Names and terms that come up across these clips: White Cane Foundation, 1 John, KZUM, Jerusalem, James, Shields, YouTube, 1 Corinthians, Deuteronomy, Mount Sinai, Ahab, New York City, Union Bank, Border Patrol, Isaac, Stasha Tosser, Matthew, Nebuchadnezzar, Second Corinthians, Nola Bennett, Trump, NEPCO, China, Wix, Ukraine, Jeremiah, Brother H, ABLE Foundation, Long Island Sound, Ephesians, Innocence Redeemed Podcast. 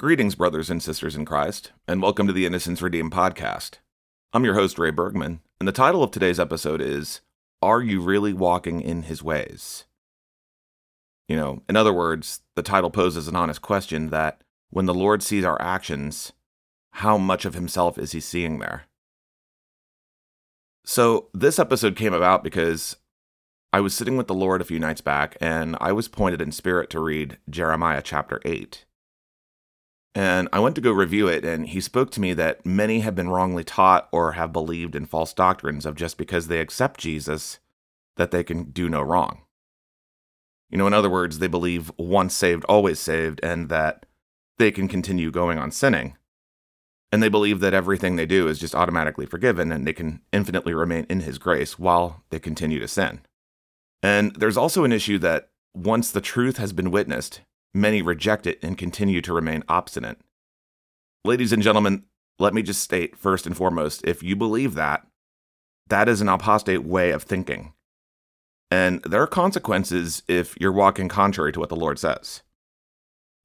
Greetings, brothers and sisters in Christ, and welcome to the Innocence Redeemed Podcast. I'm your host, Ray Bergman, and the title of today's episode is, Are You Really Walking in His Ways? You know, in other words, the title poses an honest question that, when the Lord sees our actions, how much of himself is he seeing there? So this episode came about because I was sitting with the Lord a few nights back, and I was pointed in spirit to read Jeremiah chapter 8. And I went to go review it, and he spoke to me that many have been wrongly taught or have believed in false doctrines of just because they accept Jesus, that they can do no wrong. You know, in other words, they believe once saved, always saved, and that they can continue going on sinning. And they believe that everything they do is just automatically forgiven, and they can infinitely remain in his grace while they continue to sin. And there's also an issue that once the truth has been witnessed, many reject it and continue to remain obstinate. Ladies and gentlemen, let me just state first and foremost, if you believe that, that is an apostate way of thinking. And there are consequences if you're walking contrary to what the Lord says.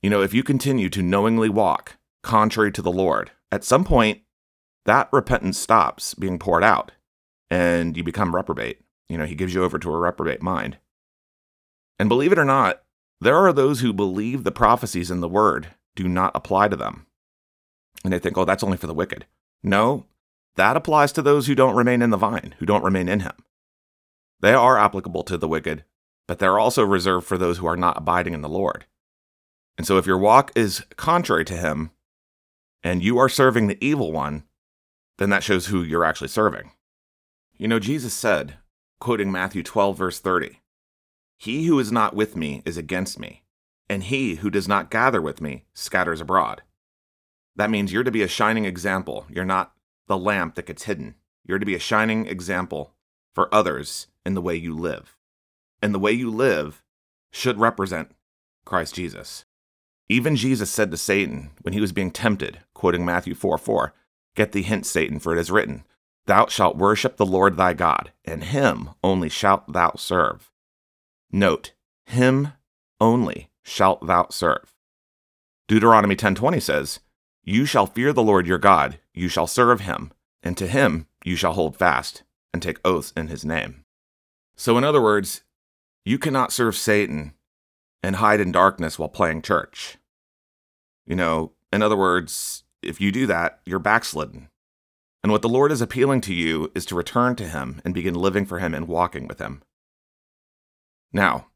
You know, if you continue to knowingly walk contrary to the Lord, at some point, that repentance stops being poured out, and you become reprobate. You know, he gives you over to a reprobate mind. And believe it or not, there are those who believe the prophecies in the Word do not apply to them. And they think, oh, that's only for the wicked. No, that applies to those who don't remain in the vine, who don't remain in him. They are applicable to the wicked, but they're also reserved for those who are not abiding in the Lord. And so if your walk is contrary to him, and you are serving the evil one, then that shows who you're actually serving. You know, Jesus said, quoting Matthew 12, verse 30, "He who is not with me is against me, and he who does not gather with me scatters abroad." That means you're to be a shining example. You're not the lamp that gets hidden. You're to be a shining example for others in the way you live. And the way you live should represent Christ Jesus. Even Jesus said to Satan when he was being tempted, quoting Matthew 4:4, "Get thee hence, Satan, for it is written, Thou shalt worship the Lord thy God, and him only shalt thou serve." Note, him only shalt thou serve. Deuteronomy 10:20 says, "You shall fear the Lord your God, you shall serve him, and to him you shall hold fast, and take oaths in his name." So in other words, you cannot serve Satan and hide in darkness while playing church. You know, in other words, if you do that, you're backslidden. And what the Lord is appealing to you is to return to him and begin living for him and walking with him. Now,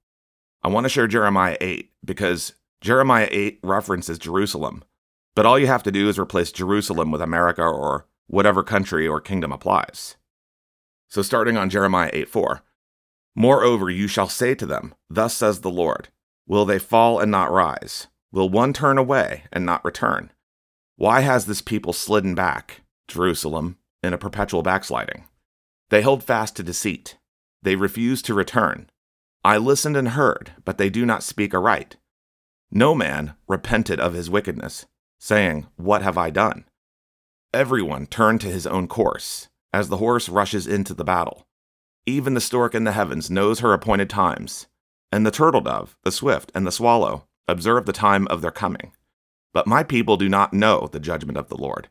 I want to share Jeremiah 8 because Jeremiah 8 references Jerusalem, but all you have to do is replace Jerusalem with America or whatever country or kingdom applies. So starting on Jeremiah 8:4, "Moreover, you shall say to them, Thus says the Lord, Will they fall and not rise? Will one turn away and not return? Why has this people slidden back, Jerusalem, in a perpetual backsliding? They hold fast to deceit. They refuse to return. I listened and heard, but they do not speak aright. No man repented of his wickedness, saying, What have I done? Everyone turned to his own course, as the horse rushes into the battle. Even the stork in the heavens knows her appointed times, and the turtle dove, the swift, and the swallow observe the time of their coming. But my people do not know the judgment of the Lord.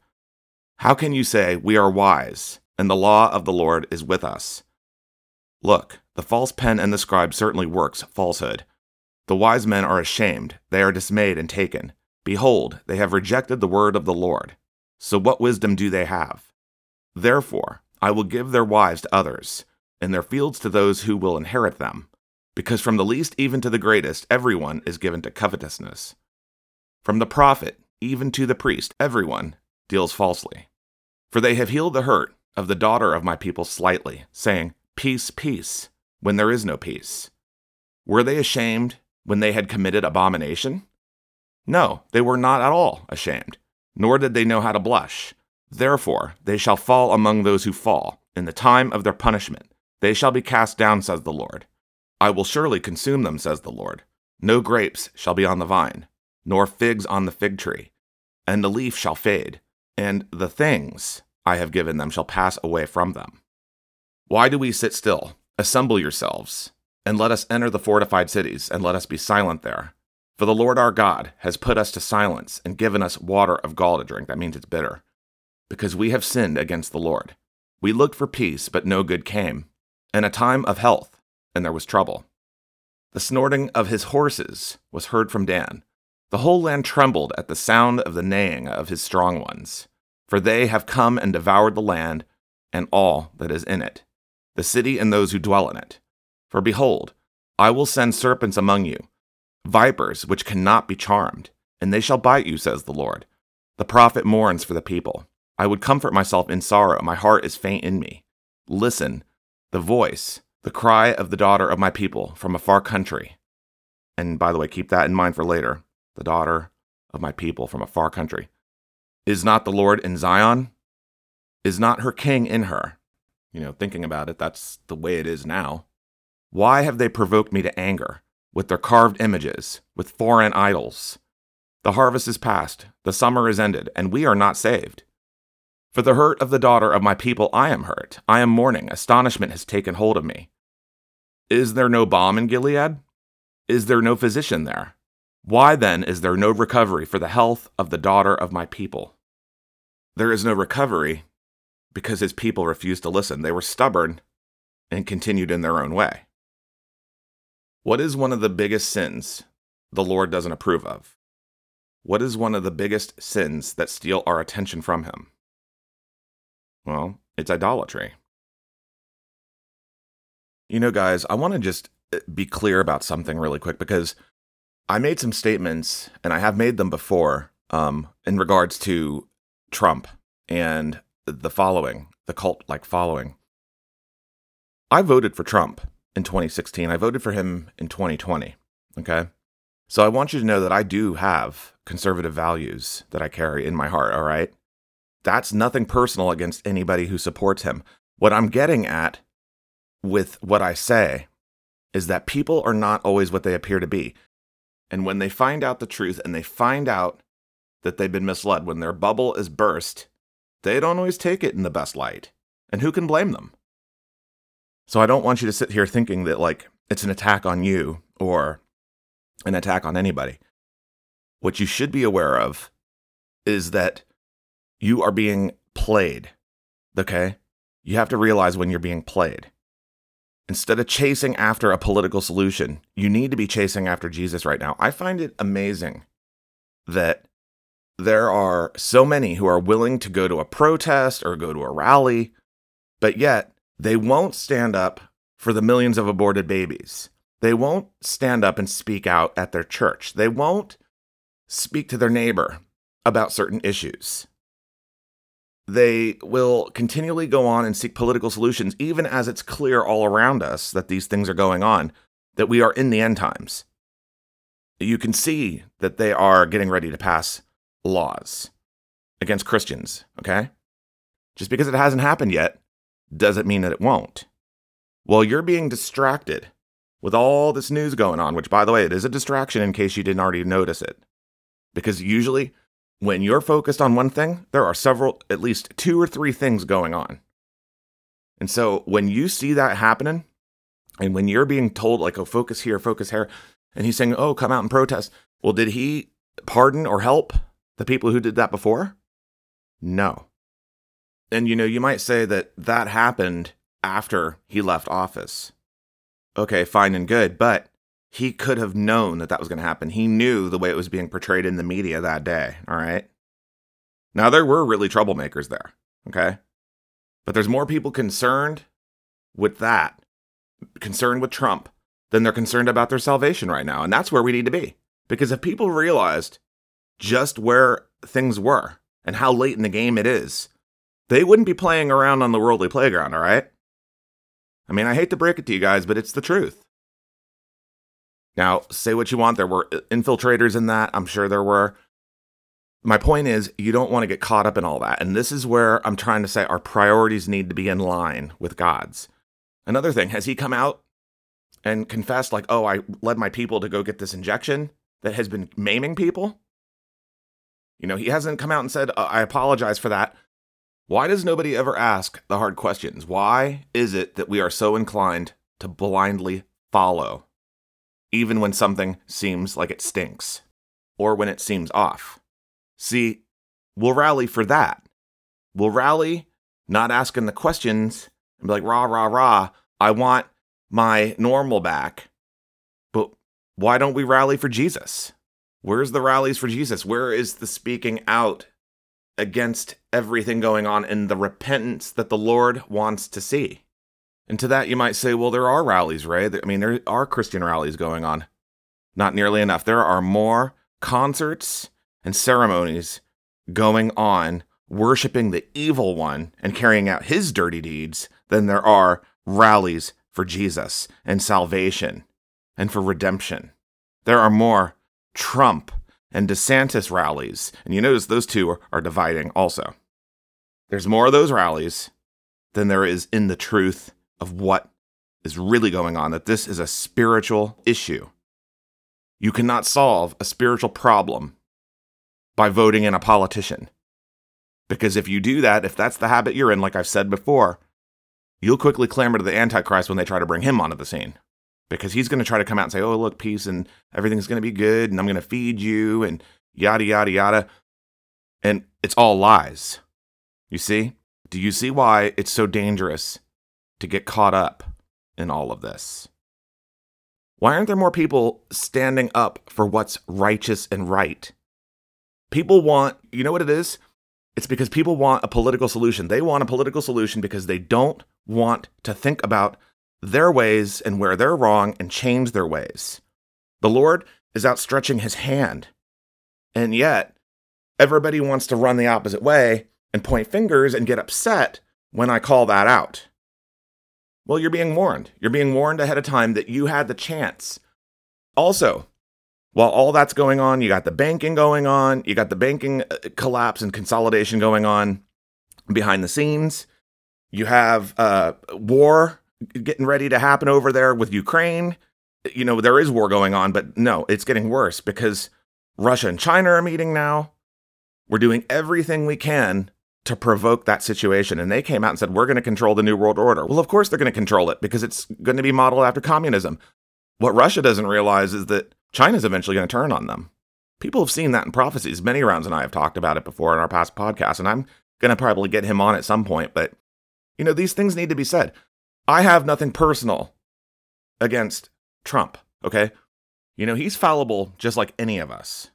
How can you say, We are wise, and the law of the Lord is with us? Look, the false pen and the scribe certainly works falsehood. The wise men are ashamed, they are dismayed and taken. Behold, they have rejected the word of the Lord. So what wisdom do they have? Therefore, I will give their wives to others, and their fields to those who will inherit them. Because from the least even to the greatest, everyone is given to covetousness. From the prophet even to the priest, everyone deals falsely. For they have healed the hurt of the daughter of my people slightly, saying, Peace, peace, when there is no peace. Were they ashamed when they had committed abomination? No, they were not at all ashamed, nor did they know how to blush. Therefore, they shall fall among those who fall. In the time of their punishment, they shall be cast down, says the Lord. I will surely consume them, says the Lord. No grapes shall be on the vine, nor figs on the fig tree, and the leaf shall fade, and the things I have given them shall pass away from them. Why do we sit still? Assemble yourselves, and let us enter the fortified cities, and let us be silent there. For the Lord our God has put us to silence and given us water of gall to drink. That means it's bitter. Because we have sinned against the Lord. We looked for peace, but no good came, and a time of health, and there was trouble. The snorting of his horses was heard from Dan. The whole land trembled at the sound of the neighing of his strong ones. For they have come and devoured the land, and all that is in it, the city and those who dwell in it. For behold, I will send serpents among you, vipers which cannot be charmed, and they shall bite you, says the Lord. The prophet mourns for the people. I would comfort myself in sorrow. My heart is faint in me. Listen, the voice, the cry of the daughter of my people from a far country. And by the way, keep that in mind for later. The daughter of my people from a far country. Is not the Lord in Zion? Is not her king in her? You know, thinking about it, that's the way it is now. Why have they provoked me to anger with their carved images, with foreign idols? The harvest is past, the summer is ended, and we are not saved. For the hurt of the daughter of my people I am hurt. I am mourning. Astonishment has taken hold of me. Is there no balm in Gilead? Is there no physician there? Why then is there no recovery for the health of the daughter of my people? There is no recovery because his people refused to listen. They were stubborn and continued in their own way. What is one of the biggest sins the Lord doesn't approve of? What is one of the biggest sins that steal our attention from him? Well, it's idolatry. You know, guys, I want to just be clear about something really quick because I made some statements, and I have made them before, in regards to Trump and the following, the cult-like following. I voted for Trump in 2016. I voted for him in 2020, okay? So I want you to know that I do have conservative values that I carry in my heart, all right? That's nothing personal against anybody who supports him. What I'm getting at with what I say is that people are not always what they appear to be. And when they find out the truth and they find out that they've been misled, when their bubble is burst, they don't always take it in the best light. And who can blame them? So I don't want you to sit here thinking that, like, it's an attack on you or an attack on anybody. What you should be aware of is that you are being played, okay? You have to realize when you're being played. Instead of chasing after a political solution, you need to be chasing after Jesus right now. I find it amazing that there are so many who are willing to go to a protest or go to a rally, but yet they won't stand up for the millions of aborted babies. They won't stand up and speak out at their church. They won't speak to their neighbor about certain issues. They will continually go on and seek political solutions, even as it's clear all around us that these things are going on, that we are in the end times. You can see that they are getting ready to pass laws against Christians, okay? Just because it hasn't happened yet doesn't mean that it won't. Well, you're being distracted with all this news going on, which, by the way, it is a distraction in case you didn't already notice it. Because usually, when you're focused on one thing, there are several, at least two or three things going on. And so when you see that happening, and when you're being told, like, oh, focus here, focus here, and he's saying, oh, come out and protest. Well, did he pardon or help the people who did that before? No. And, you know, you might say that that happened after he left office. Okay, fine and good, but he could have known that that was going to happen. He knew the way it was being portrayed in the media that day, all right? Now, there were really troublemakers there, okay? But there's more people concerned with that, concerned with Trump, than they're concerned about their salvation right now. And that's where we need to be. Because if people realized just where things were and how late in the game it is, they wouldn't be playing around on the worldly playground, all right? I mean, I hate to break it to you guys, but it's the truth. Now, say what you want. There were infiltrators in that. I'm sure there were. My point is, you don't want to get caught up in all that. And this is where I'm trying to say our priorities need to be in line with God's. Another thing, has he come out and confessed, like, oh, I led my people to go get this injection that has been maiming people? You know, he hasn't come out and said, I apologize for that. Why does nobody ever ask the hard questions? Why is it that we are so inclined to blindly follow even when something seems like it stinks, or when it seems off. See, we'll rally for that. We'll rally, not asking the questions, and be like, rah, rah, rah, I want my normal back. But why don't we rally for Jesus? Where's the rallies for Jesus? Where is the speaking out against everything going on and the repentance that the Lord wants to see? And to that, you might say, well, there are rallies, Ray. I mean, there are Christian rallies going on. Not nearly enough. There are more concerts and ceremonies going on, worshiping the evil one and carrying out his dirty deeds than there are rallies for Jesus and salvation and for redemption. There are more Trump and DeSantis rallies. And you notice those two are dividing also. There's more of those rallies than there is in the truth of what is really going on, that this is a spiritual issue. You cannot solve a spiritual problem by voting in a politician. Because if you do that, if that's the habit you're in, like I've said before, you'll quickly clamor to the Antichrist when they try to bring him onto the scene. Because he's going to try to come out and say, oh, look, peace, and everything's going to be good, and I'm going to feed you, and yada, yada, yada. And it's all lies. You see? Do you see why it's so dangerous to get caught up in all of this? Why aren't there more people standing up for what's righteous and right? People want, you know what it is? It's because people want a political solution. They want a political solution because they don't want to think about their ways and where they're wrong and change their ways. The Lord is outstretching his hand. And yet, everybody wants to run the opposite way and point fingers and get upset when I call that out. Well, you're being warned. You're being warned ahead of time that you had the chance. Also, while all that's going on, you got the banking going on, you got the banking collapse and consolidation going on behind the scenes. You have war getting ready to happen over there with Ukraine. You know, there is war going on, but no, it's getting worse because Russia and China are meeting now. We're doing everything we can to provoke that situation. And they came out and said, we're going to control the New World Order. Well, of course they're going to control it because it's going to be modeled after communism. What Russia doesn't realize is that China's eventually going to turn on them. People have seen that in prophecies. Many rounds and I have talked about it before in our past podcasts, and I'm going to probably get him on at some point. But, you know, these things need to be said. I have nothing personal against Trump, okay? You know, he's fallible just like any of us.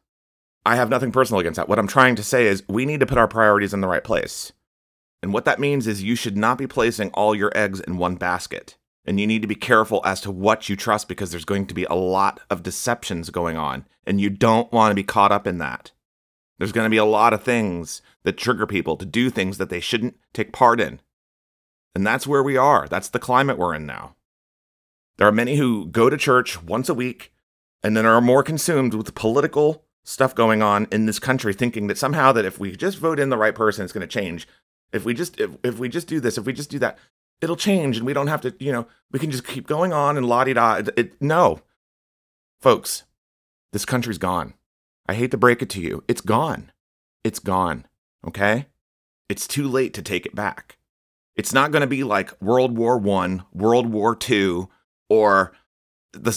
I have nothing personal against that. What I'm trying to say is we need to put our priorities in the right place. And what that means is you should not be placing all your eggs in one basket. And you need to be careful as to what you trust because there's going to be a lot of deceptions going on. And you don't want to be caught up in that. There's going to be a lot of things that trigger people to do things that they shouldn't take part in. And that's where we are. That's the climate we're in now. There are many who go to church once a week and then are more consumed with political stuff going on in this country, thinking that somehow that if we just vote in the right person, it's going to change. If we just do this, if we just do that, it'll change, and we don't have to, you know, we can just keep going on and la-di-da. No. Folks, this country's gone. I hate to break it to you. It's gone. It's gone, okay? It's too late to take it back. It's not going to be like World War I, World War II, or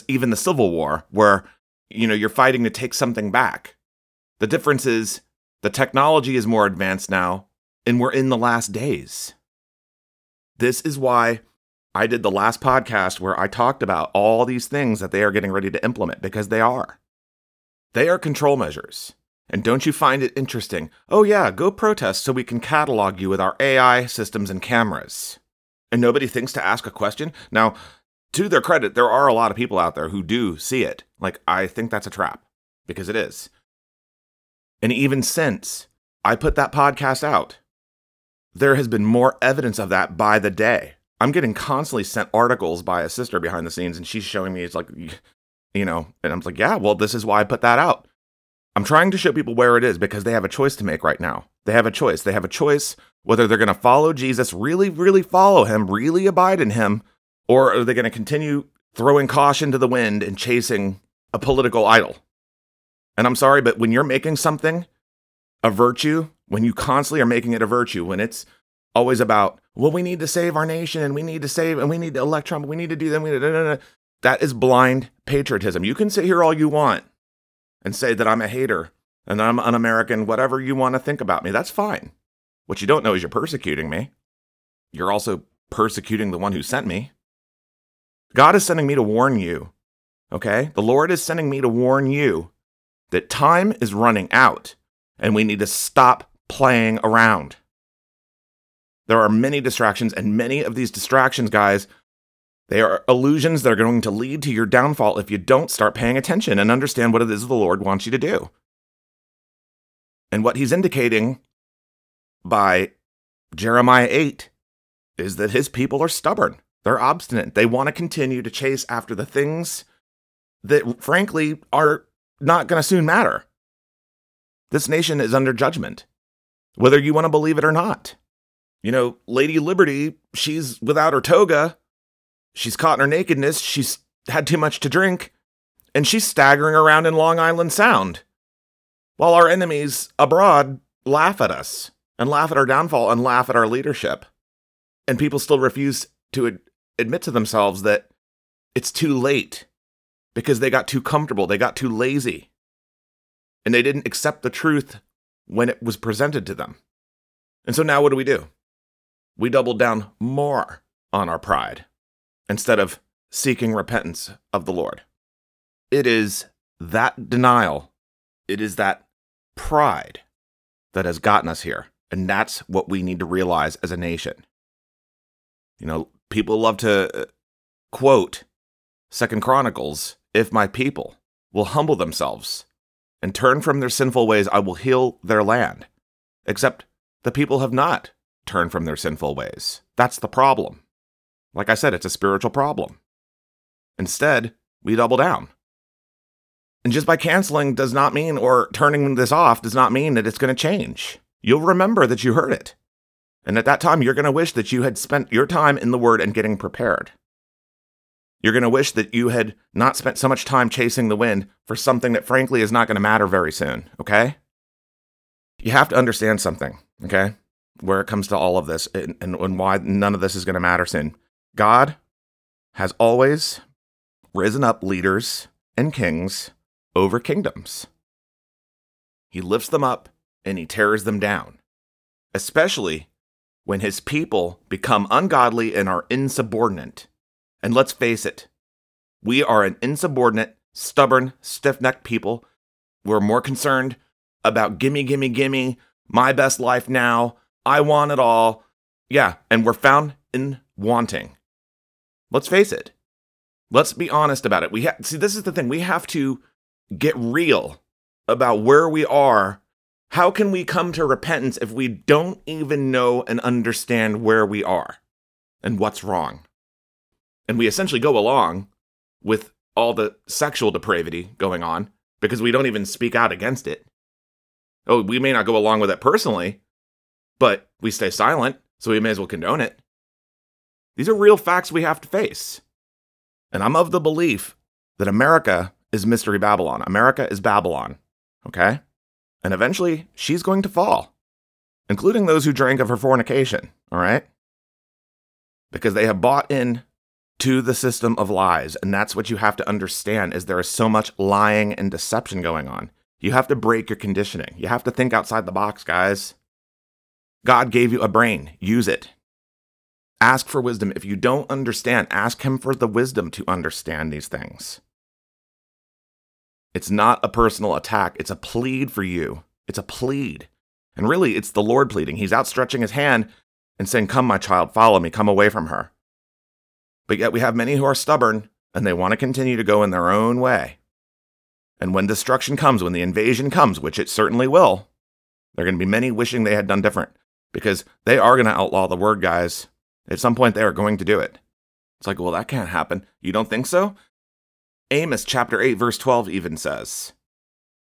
even the Civil War, where, you know, you're fighting to take something back. The difference is the technology is more advanced now, and we're in the last days. This is why I did the last podcast where I talked about all these things that they are getting ready to implement, because they are. They are control measures. And don't you find it interesting? Oh yeah, go protest so we can catalog you with our AI systems and cameras. And nobody thinks to ask a question? Now, to their credit, there are a lot of people out there who do see it. Like, I think that's a trap, because it is. And even since I put that podcast out, there has been more evidence of that by the day. I'm getting constantly sent articles by a sister behind the scenes, and she's showing me, it's like, you know, and I'm like, yeah, well, this is why I put that out. I'm trying to show people where it is because they have a choice to make right now. They have a choice. They have a choice whether they're going to follow Jesus, really, really follow him, really abide in him, or are they going to continue throwing caution to the wind and chasing a political idol? And I'm sorry, but when you're making something a virtue, when you constantly are making it a virtue, when it's always about, well, we need to save our nation and we need to elect Trump, we need to do that, That is blind patriotism. You can sit here all you want and say that I'm a hater and I'm un-American, whatever you want to think about me. That's fine. What you don't know is you're persecuting me. You're also persecuting the one who sent me. God is sending me to warn you, okay? The Lord is sending me to warn you that time is running out and we need to stop playing around. There are many distractions, and many of these distractions, guys, they are illusions that are going to lead to your downfall if you don't start paying attention and understand what it is the Lord wants you to do. And what he's indicating by Jeremiah 8 is that his people are stubborn. They're obstinate. They want to continue to chase after the things that, frankly, are not going to soon matter. This nation is under judgment, whether you want to believe it or not. You know, Lady Liberty, she's without her toga, she's caught in her nakedness, she's had too much to drink, and she's staggering around in Long Island Sound, while our enemies abroad laugh at us, and laugh at our downfall, and laugh at our leadership. And people still refuse to admit to themselves that it's too late, because they got too comfortable, they got too lazy, and they didn't accept the truth when it was presented to them. And so now what do? We double down more on our pride instead of seeking repentance of the Lord. It is that denial, it is that pride that has gotten us here, and that's what we need to realize as a nation. You know, people love to quote Second Corinthians, "If my people will humble themselves and turn from their sinful ways, I will heal their land." Except the people have not turned from their sinful ways. That's the problem. Like I said, it's a spiritual problem. Instead, we double down. And just by canceling does not mean, or turning this off does not mean that it's going to change. You'll remember that you heard it. And at that time, you're going to wish that you had spent your time in the Word and getting prepared. You're going to wish that you had not spent so much time chasing the wind for something that frankly is not going to matter very soon, okay? You have to understand something, okay? Where it comes to all of this and why none of this is going to matter soon. God has always risen up leaders and kings over kingdoms. He lifts them up and he tears them down, especially when his people become ungodly and are insubordinate. And let's face it, we are an insubordinate, stubborn, stiff-necked people. We're more concerned about gimme, gimme, gimme, my best life now, I want it all. Yeah, and we're found in wanting. Let's face it. Let's be honest about it. See, this is the thing. We have to get real about where we are. How can we come to repentance if we don't even know and understand where we are and what's wrong? And we essentially go along with all the sexual depravity going on because we don't even speak out against it. Oh, we may not go along with it personally, but we stay silent, so we may as well condone it. These are real facts we have to face. And I'm of the belief that America is Mystery Babylon. America is Babylon, okay? And eventually, she's going to fall, including those who drank of her fornication, all right? Because they have bought in to the system of lies, and that's what you have to understand, is there is so much lying and deception going on. You have to break your conditioning. You have to think outside the box, guys. God gave you a brain. Use it. Ask for wisdom. If you don't understand, ask him for the wisdom to understand these things. It's not a personal attack. It's a plead for you. It's a plead. And really, it's the Lord pleading. He's outstretching his hand and saying, "Come, my child, follow me. Come away from her." But yet we have many who are stubborn, and they want to continue to go in their own way. And when destruction comes, when the invasion comes, which it certainly will, there are going to be many wishing they had done different. Because they are going to outlaw the word, guys. At some point, they are going to do it. It's like, well, that can't happen. You don't think so? Amos chapter 8, verse 12 even says,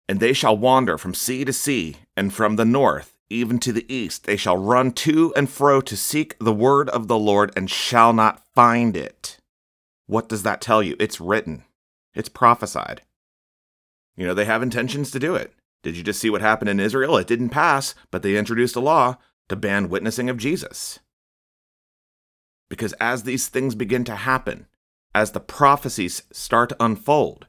"And they shall wander from sea to sea, and from the north, even to the east. They shall run to and fro to seek the word of the Lord, and shall not find it." What does that tell you? It's written. It's prophesied. You know, they have intentions to do it. Did you just see what happened in Israel? It didn't pass, but they introduced a law to ban witnessing of Jesus. Because as these things begin to happen, as the prophecies start to unfold,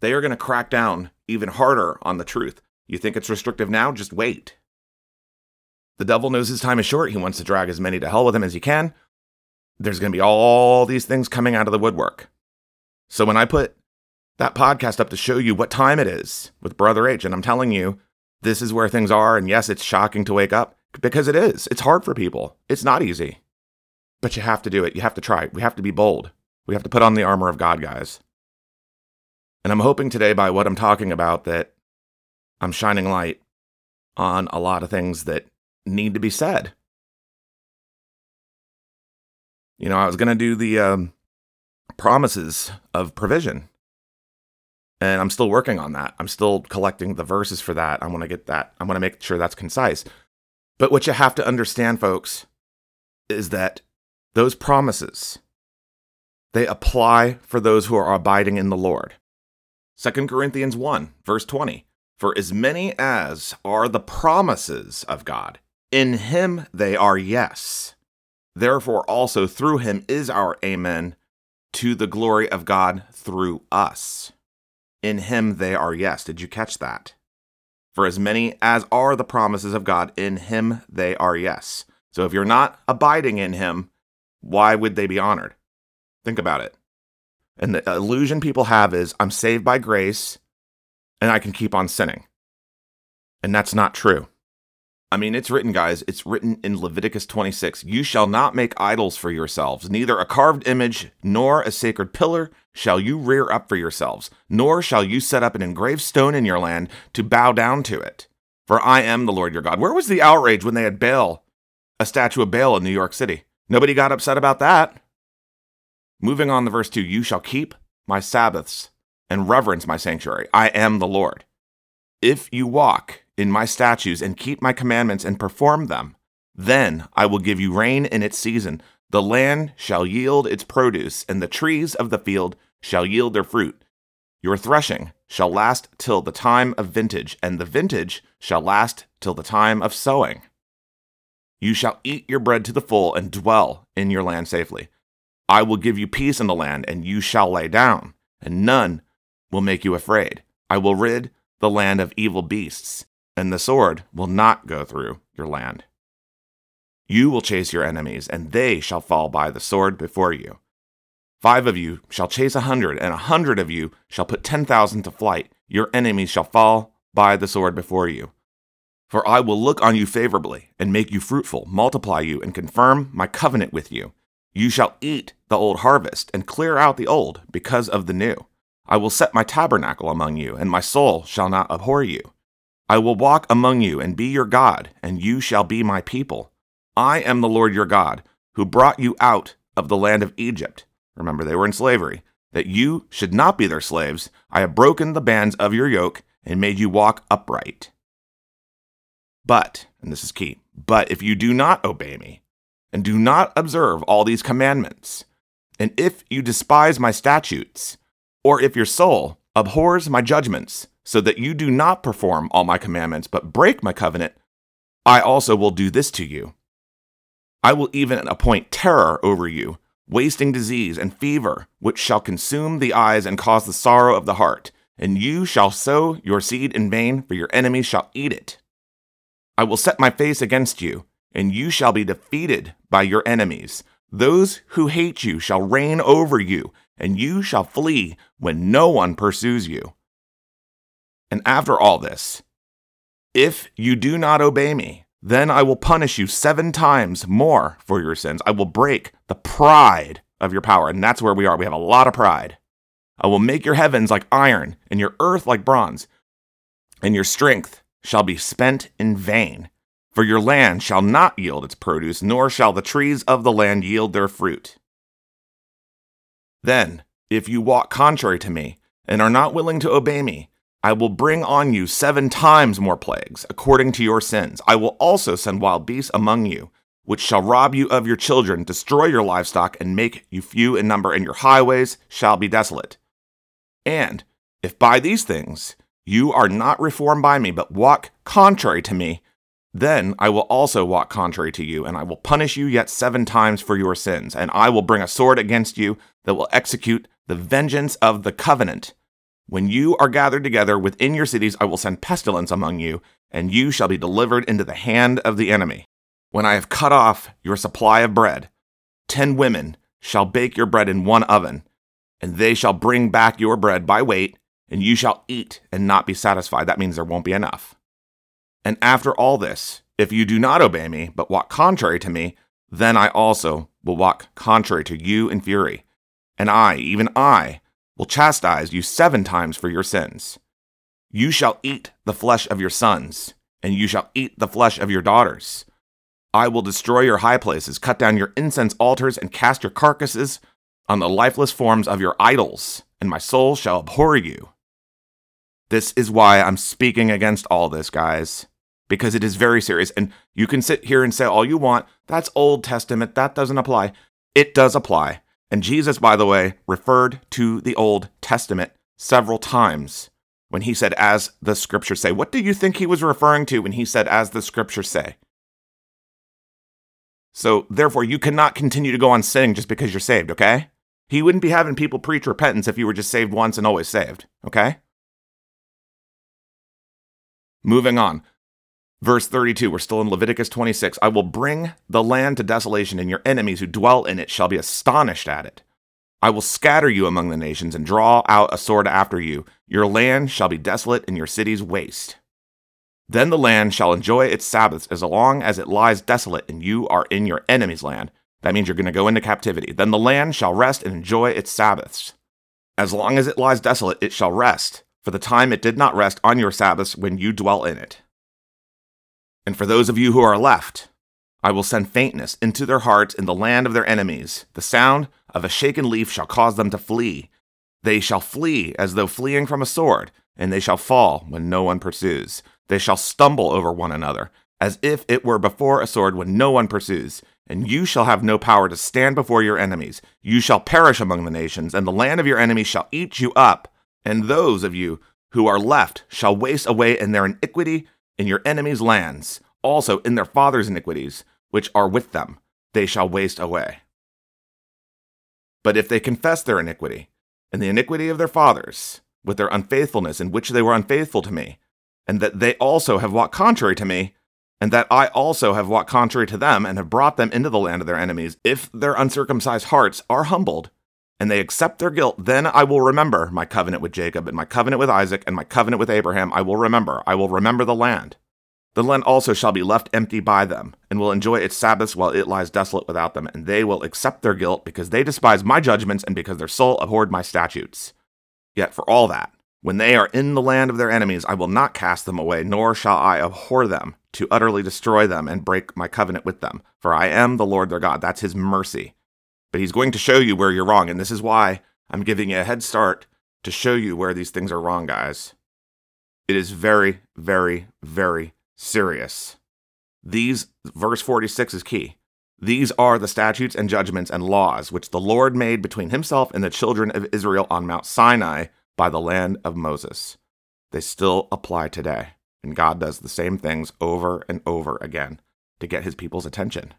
they are going to crack down even harder on the truth. You think it's restrictive now? Just wait. The devil knows his time is short. He wants to drag as many to hell with him as he can. There's going to be all these things coming out of the woodwork. So when I put that podcast up to show you what time it is with Brother H, and I'm telling you, this is where things are, and yes, it's shocking to wake up, because it is. It's hard for people. It's not easy. But you have to do it. You have to try. We have to be bold. We have to put on the armor of God, guys. And I'm hoping today, by what I'm talking about, that I'm shining light on a lot of things that need to be said. You know, I was going to do the promises of provision, and I'm still working on that. I'm still collecting the verses for that. I want to get that. I want to make sure that's concise. But what you have to understand, folks, is that those promises, they apply for those who are abiding in the Lord. 2 Corinthians 1, verse 20. For as many as are the promises of God, in him they are yes. Therefore also through him is our amen, to the glory of God through us. In him they are yes. Did you catch that? For as many as are the promises of God, in him they are yes. So if you're not abiding in him, why would they be honored? Think about it. And the illusion people have is, I'm saved by grace, and I can keep on sinning. And that's not true. I mean, it's written, guys. It's written in Leviticus 26. You shall not make idols for yourselves. Neither a carved image nor a sacred pillar shall you rear up for yourselves. Nor shall you set up an engraved stone in your land to bow down to it. For I am the Lord your God. Where was the outrage when they had Baal, a statue of Baal in New York City? Nobody got upset about that. Moving on to verse 2. You shall keep my Sabbaths and reverence my sanctuary. I am the Lord. If you walk in my statutes and keep my commandments and perform them, then I will give you rain in its season. The land shall yield its produce, and the trees of the field shall yield their fruit. Your threshing shall last till the time of vintage, and the vintage shall last till the time of sowing. You shall eat your bread to the full and dwell in your land safely. I will give you peace in the land, and you shall lay down, and none will make you afraid. I will rid the land of evil beasts, and the sword will not go through your land. You will chase your enemies, and they shall fall by the sword before you. 5 of you shall chase 100, and 100 of you shall put 10,000 to flight. Your enemies shall fall by the sword before you. For I will look on you favorably, and make you fruitful, multiply you, and confirm my covenant with you. You shall eat the old harvest, and clear out the old because of the new. I will set my tabernacle among you, and my soul shall not abhor you. I will walk among you and be your God, and you shall be my people. I am the Lord your God, who brought you out of the land of Egypt. Remember, they were in slavery, that you should not be their slaves. I have broken the bands of your yoke and made you walk upright. But, and this is key, but if you do not obey me and do not observe all these commandments, and if you despise my statutes, or if your soul abhors my judgments, so that you do not perform all my commandments, but break my covenant, I also will do this to you. I will even appoint terror over you, wasting disease and fever, which shall consume the eyes and cause the sorrow of the heart. And you shall sow your seed in vain, for your enemies shall eat it. I will set my face against you, and you shall be defeated by your enemies. Those who hate you shall reign over you, and you shall flee when no one pursues you. And after all this, if you do not obey me, then I will punish you 7 times more for your sins. I will break the pride of your power. And that's where we are. We have a lot of pride. I will make your heavens like iron and your earth like bronze, and your strength shall be spent in vain. For your land shall not yield its produce, nor shall the trees of the land yield their fruit. Then, if you walk contrary to me, and are not willing to obey me, I will bring on you 7 times more plagues, according to your sins. I will also send wild beasts among you, which shall rob you of your children, destroy your livestock, and make you few in number, and your highways shall be desolate. And if by these things you are not reformed by me, but walk contrary to me, Then I will also walk contrary to you, and I will punish you yet 7 times for your sins, and I will bring a sword against you that will execute the vengeance of the covenant. When you are gathered together within your cities, I will send pestilence among you, and you shall be delivered into the hand of the enemy. When I have cut off your supply of bread, 10 women shall bake your bread in one oven, and they shall bring back your bread by weight, and you shall eat and not be satisfied. That means there won't be enough. And after all this, if you do not obey me, but walk contrary to me, then I also will walk contrary to you in fury. And I, even I, will chastise you 7 times for your sins. You shall eat the flesh of your sons, and you shall eat the flesh of your daughters. I will destroy your high places, cut down your incense altars, and cast your carcasses on the lifeless forms of your idols, and my soul shall abhor you. This is why I'm speaking against all this, guys, because it is very serious. And you can sit here and say all you want, that's Old Testament, that doesn't apply. It does apply. And Jesus, by the way, referred to the Old Testament several times when he said, as the scriptures say. What do you think he was referring to when he said, as the scriptures say? So therefore, you cannot continue to go on sinning just because you're saved, okay? He wouldn't be having people preach repentance if you were just saved once and always saved, okay? Moving on, verse 32, we're still in Leviticus 26. I will bring the land to desolation, and your enemies who dwell in it shall be astonished at it. I will scatter you among the nations and draw out a sword after you. Your land shall be desolate and your cities waste. Then the land shall enjoy its Sabbaths as long as it lies desolate and you are in your enemy's land. That means you're going to go into captivity. Then the land shall rest and enjoy its Sabbaths. As long as it lies desolate, it shall rest, for the time it did not rest on your Sabbaths when you dwell in it. And for those of you who are left, I will send faintness into their hearts in the land of their enemies. The sound of a shaken leaf shall cause them to flee. They shall flee as though fleeing from a sword, and they shall fall when no one pursues. They shall stumble over one another, as if it were before a sword when no one pursues. And you shall have no power to stand before your enemies. You shall perish among the nations, and the land of your enemies shall eat you up. And those of you who are left shall waste away in their iniquity in your enemies' lands, also in their fathers' iniquities, which are with them, they shall waste away. But if they confess their iniquity, and the iniquity of their fathers, with their unfaithfulness in which they were unfaithful to me, and that they also have walked contrary to me, and that I also have walked contrary to them, and have brought them into the land of their enemies, if their uncircumcised hearts are humbled, and they accept their guilt, then I will remember my covenant with Jacob, and my covenant with Isaac, and my covenant with Abraham. I will remember. I will remember the land. The land also shall be left empty by them, and will enjoy its Sabbaths while it lies desolate without them, and they will accept their guilt, because they despise my judgments, and because their soul abhorred my statutes. Yet for all that, when they are in the land of their enemies, I will not cast them away, nor shall I abhor them, to utterly destroy them and break my covenant with them. For I am the Lord their God. That's his mercy. But he's going to show you where you're wrong, and this is why I'm giving you a head start to show you where these things are wrong, guys. It is very, very, very serious. Verse 46 is key. These are the statutes and judgments and laws which the Lord made between himself and the children of Israel on Mount Sinai by the hand of Moses. They still apply today, and God does the same things over and over again to get his people's attention.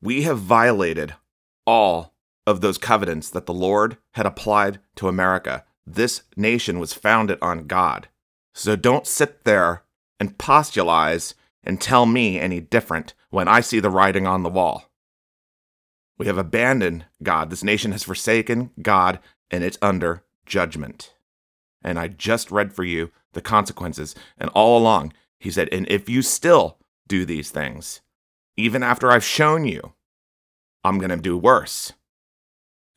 We have violated all of those covenants that the Lord had applied to America. This nation was founded on God. So don't sit there and postulize and tell me any different when I see the writing on the wall. We have abandoned God. This nation has forsaken God, and it's under judgment. And I just read for you the consequences. And all along, he said, and if you still do these things, even after I've shown you, I'm going to do worse.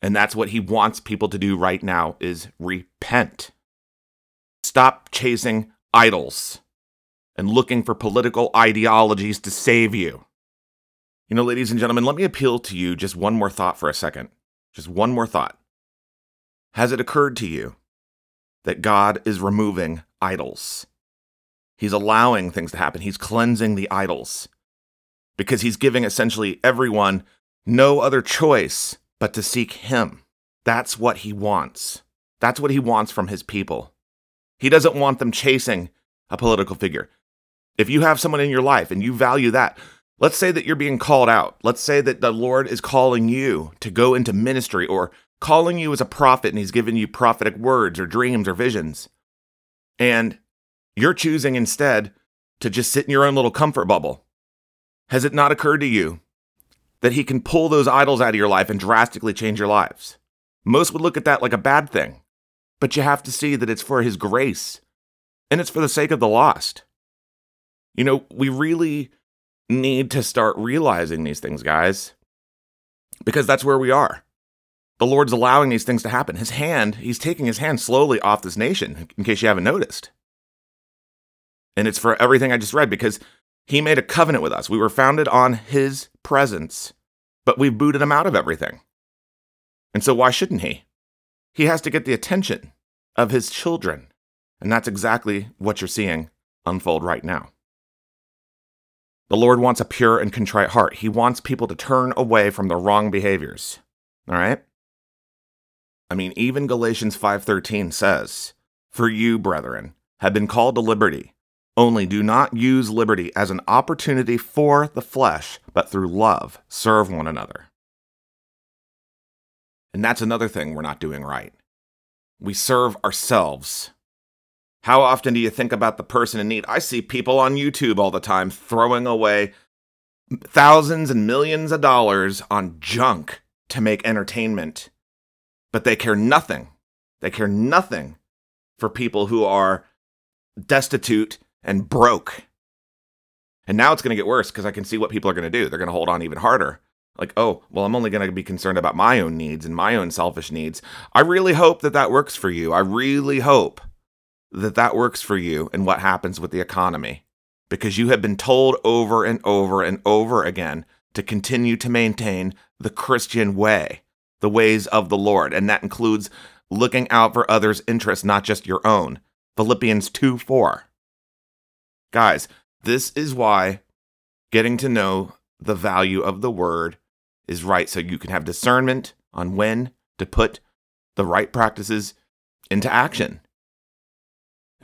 And that's what he wants people to do right now, is repent. Stop chasing idols and looking for political ideologies to save you. You know, ladies and gentlemen, let me appeal to you just one more thought for a second. Just one more thought. Has it occurred to you that God is removing idols? He's allowing things to happen. He's cleansing the idols because he's giving essentially everyone no other choice but to seek him. That's what he wants. That's what he wants from his people. He doesn't want them chasing a political figure. If you have someone in your life and you value that, let's say that you're being called out. Let's say that the Lord is calling you to go into ministry or calling you as a prophet, and he's given you prophetic words or dreams or visions. And you're choosing instead to just sit in your own little comfort bubble. Has it not occurred to you that he can pull those idols out of your life and drastically change your lives? Most would look at that like a bad thing, but you have to see that it's for his grace and it's for the sake of the lost. You know, we really need to start realizing these things, guys, because that's where we are. The Lord's allowing these things to happen. His hand, he's taking his hand slowly off this nation, in case you haven't noticed. And it's for everything I just read, because he made a covenant with us. We were founded on his presence, but we've booted him out of everything. And so why shouldn't he? He has to get the attention of his children. And that's exactly what you're seeing unfold right now. The Lord wants a pure and contrite heart. He wants people to turn away from the wrong behaviors. All right? I mean, even Galatians 5:13 says, "For you, brethren, have been called to liberty. Only do not use liberty as an opportunity for the flesh, but through love, serve one another." And that's another thing we're not doing right. We serve ourselves. How often do you think about the person in need? I see people on YouTube all the time throwing away thousands and millions of dollars on junk to make entertainment, but they care nothing. They care nothing for people who are destitute and broke. And now it's going to get worse, because I can see what people are going to do. They're going to hold on even harder. Like, oh, well, I'm only going to be concerned about my own needs and my own selfish needs. I really hope that that works for you. I really hope that that works for you and what happens with the economy, because you have been told over and over and over again to continue to maintain the Christian way, the ways of the Lord. And that includes looking out for others' interests, not just your own. Philippians 2:4. Guys, this is why getting to know the value of the word is right, so you can have discernment on when to put the right practices into action.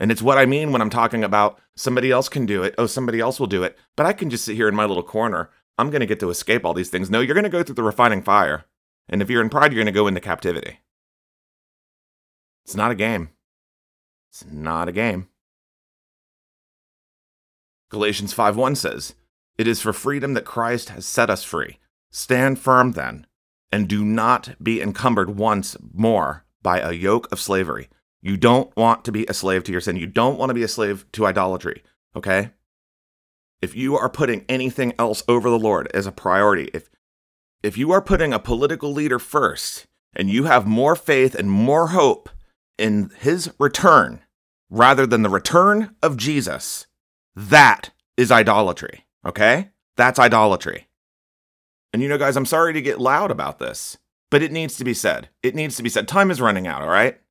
And it's what I mean when I'm talking about somebody else can do it. Oh, somebody else will do it, but I can just sit here in my little corner. I'm going to get to escape all these things. No, you're going to go through the refining fire. And if you're in pride, you're going to go into captivity. It's not a game. It's not a game. Galatians 5:1 says, "It is for freedom that Christ has set us free. Stand firm then, and do not be encumbered once more by a yoke of slavery." You don't want to be a slave to your sin. You don't want to be a slave to idolatry, okay? If you are putting anything else over the Lord as a priority, if you are putting a political leader first, and you have more faith and more hope in his return rather than the return of Jesus, that is idolatry, okay? That's idolatry. And you know, guys, I'm sorry to get loud about this, but it needs to be said. It needs to be said. Time is running out, all right?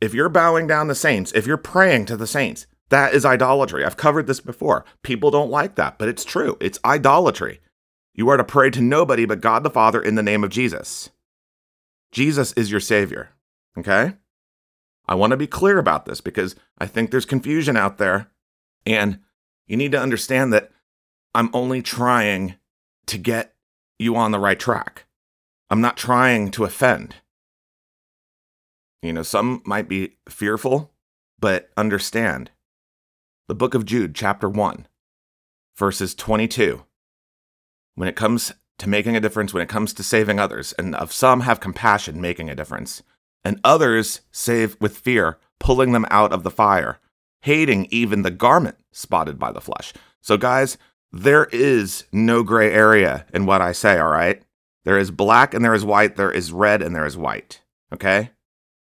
If you're bowing down the saints, if you're praying to the saints, that is idolatry. I've covered this before. People don't like that, but it's true. It's idolatry. You are to pray to nobody but God the Father in the name of Jesus. Jesus is your Savior, okay? I want to be clear about this, because I think there's confusion out there, and you need to understand that I'm only trying to get you on the right track. I'm not trying to offend. You know, some might be fearful, but understand. The book of Jude, chapter 1, verses 22. When it comes to making a difference, when it comes to saving others, and of some have compassion making a difference, and others save with fear, pulling them out of the fire, hating even the garment spotted by the flesh. So guys, there is no gray area in what I say, all right? There is black and there is white, there is red and there is white, okay?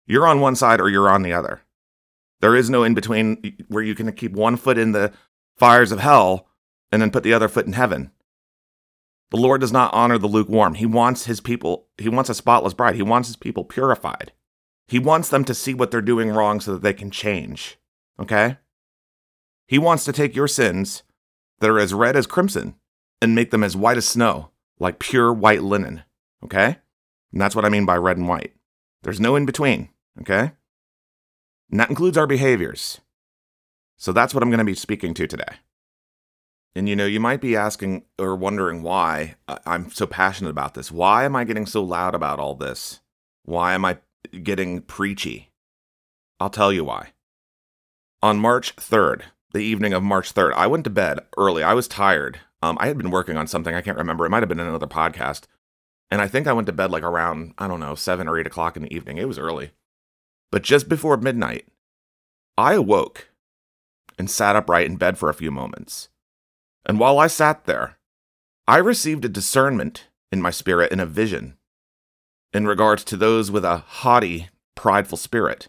You're on one side or you're on the other. There is no in between where you can keep one foot in the fires of hell and then put the other foot in heaven. The Lord does not honor the lukewarm. He wants his people, he wants a spotless bride. He wants his people purified. He wants them to see what they're doing wrong so that they can change, okay? He wants to take your sins that are as red as crimson and make them as white as snow, like pure white linen, okay? And that's what I mean by red and white. There's no in between. Okay? And that includes our behaviors. So that's what I'm going to be speaking to today. And, you know, you might be asking or wondering why I'm so passionate about this. Why am I getting so loud about all this? Why am I getting preachy? I'll tell you why. On March 3rd, the evening of March 3rd, I went to bed early. I was tired. I had been working on something. I can't remember. It might have been another podcast. And I think I went to bed like around, 7 or 8 o'clock in the evening. It was early. But just before midnight, I awoke and sat upright in bed for a few moments. And while I sat there, I received a discernment in my spirit and a vision in regards to those with a haughty, prideful spirit,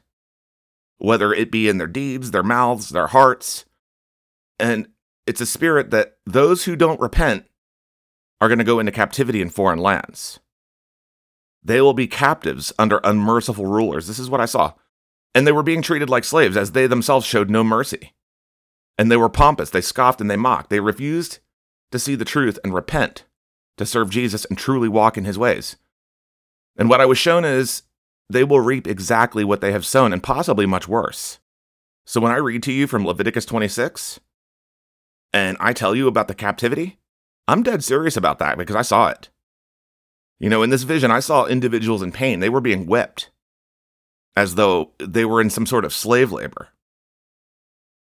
whether it be in their deeds, their mouths, their hearts. And it's a spirit that those who don't repent are going to go into captivity in foreign lands. They will be captives under unmerciful rulers. This is what I saw. And they were being treated like slaves, as they themselves showed no mercy. And they were pompous, they scoffed and they mocked. They refused to see the truth and repent, to serve Jesus and truly walk in his ways. And what I was shown is they will reap exactly what they have sown, and possibly much worse. So when I read to you from Leviticus 26, and I tell you about the captivity, I'm dead serious about that because I saw it. You know, in this vision, I saw individuals in pain. They were being whipped as though they were in some sort of slave labor.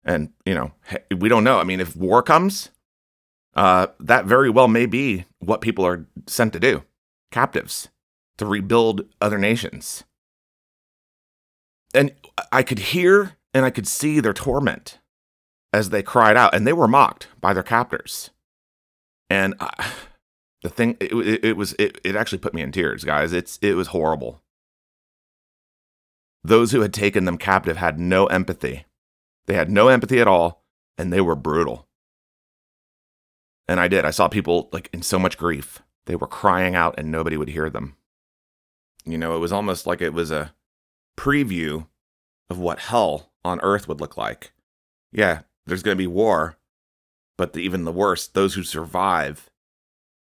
And, you know, we don't know. I mean, if war comes, that very well may be what people are sent to do. Captives. To rebuild other nations. And I could hear and I could see their torment as they cried out. And they were mocked by their captors. And it actually put me in tears, guys. It was horrible. Those who had taken them captive had no empathy. They had no empathy at all, and they were brutal. And I saw people like in so much grief. They were crying out, and nobody would hear them. You know, it was almost like it was a preview of what hell on earth would look like. Yeah, there's going to be war, but even the worst, those who survive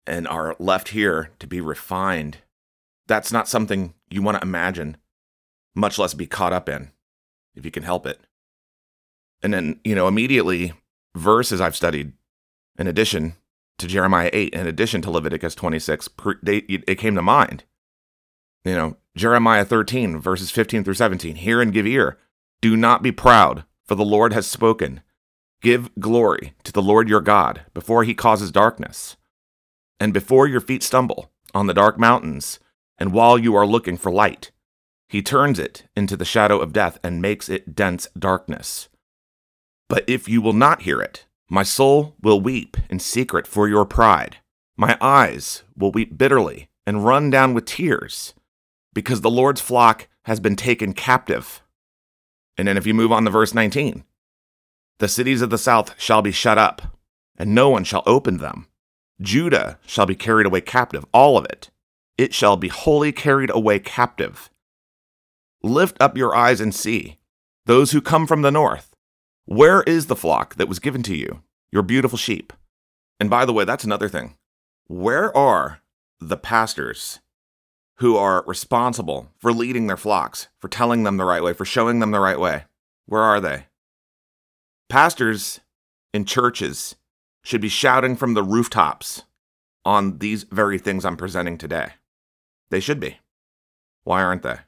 and are left here to be refined, that's not something you want to imagine, much less be caught up in, if you can help it. And then, you know, immediately, verses I've studied, in addition to Jeremiah 8, in addition to Leviticus 26, it came to mind. You know, Jeremiah 13, verses 15 through 17, hear and give ear. Do not be proud, for the Lord has spoken. Give glory to the Lord your God before he causes darkness, and before your feet stumble on the dark mountains, and while you are looking for light. He turns it into the shadow of death and makes it dense darkness. But if you will not hear it, my soul will weep in secret for your pride. My eyes will weep bitterly and run down with tears, because the Lord's flock has been taken captive. And then if you move on to verse 19, the cities of the south shall be shut up, and no one shall open them. Judah shall be carried away captive, all of it. It shall be wholly carried away captive. Lift up your eyes and see those who come from the north. Where is the flock that was given to you, your beautiful sheep? And by the way, that's another thing. Where are the pastors who are responsible for leading their flocks, for telling them the right way, for showing them the right way? Where are they? Pastors in churches should be shouting from the rooftops on these very things I'm presenting today. They should be. Why aren't they?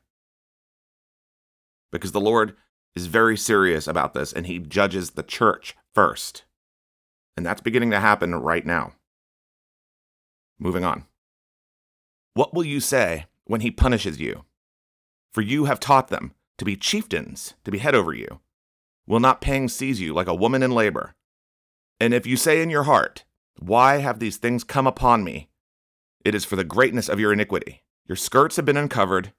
Because the Lord is very serious about this, and he judges the church first. And that's beginning to happen right now. Moving on. What will you say when he punishes you? For you have taught them to be chieftains, to be head over you. Will not pang seize you like a woman in labor? And if you say in your heart, why have these things come upon me? It is for the greatness of your iniquity. Your skirts have been uncovered.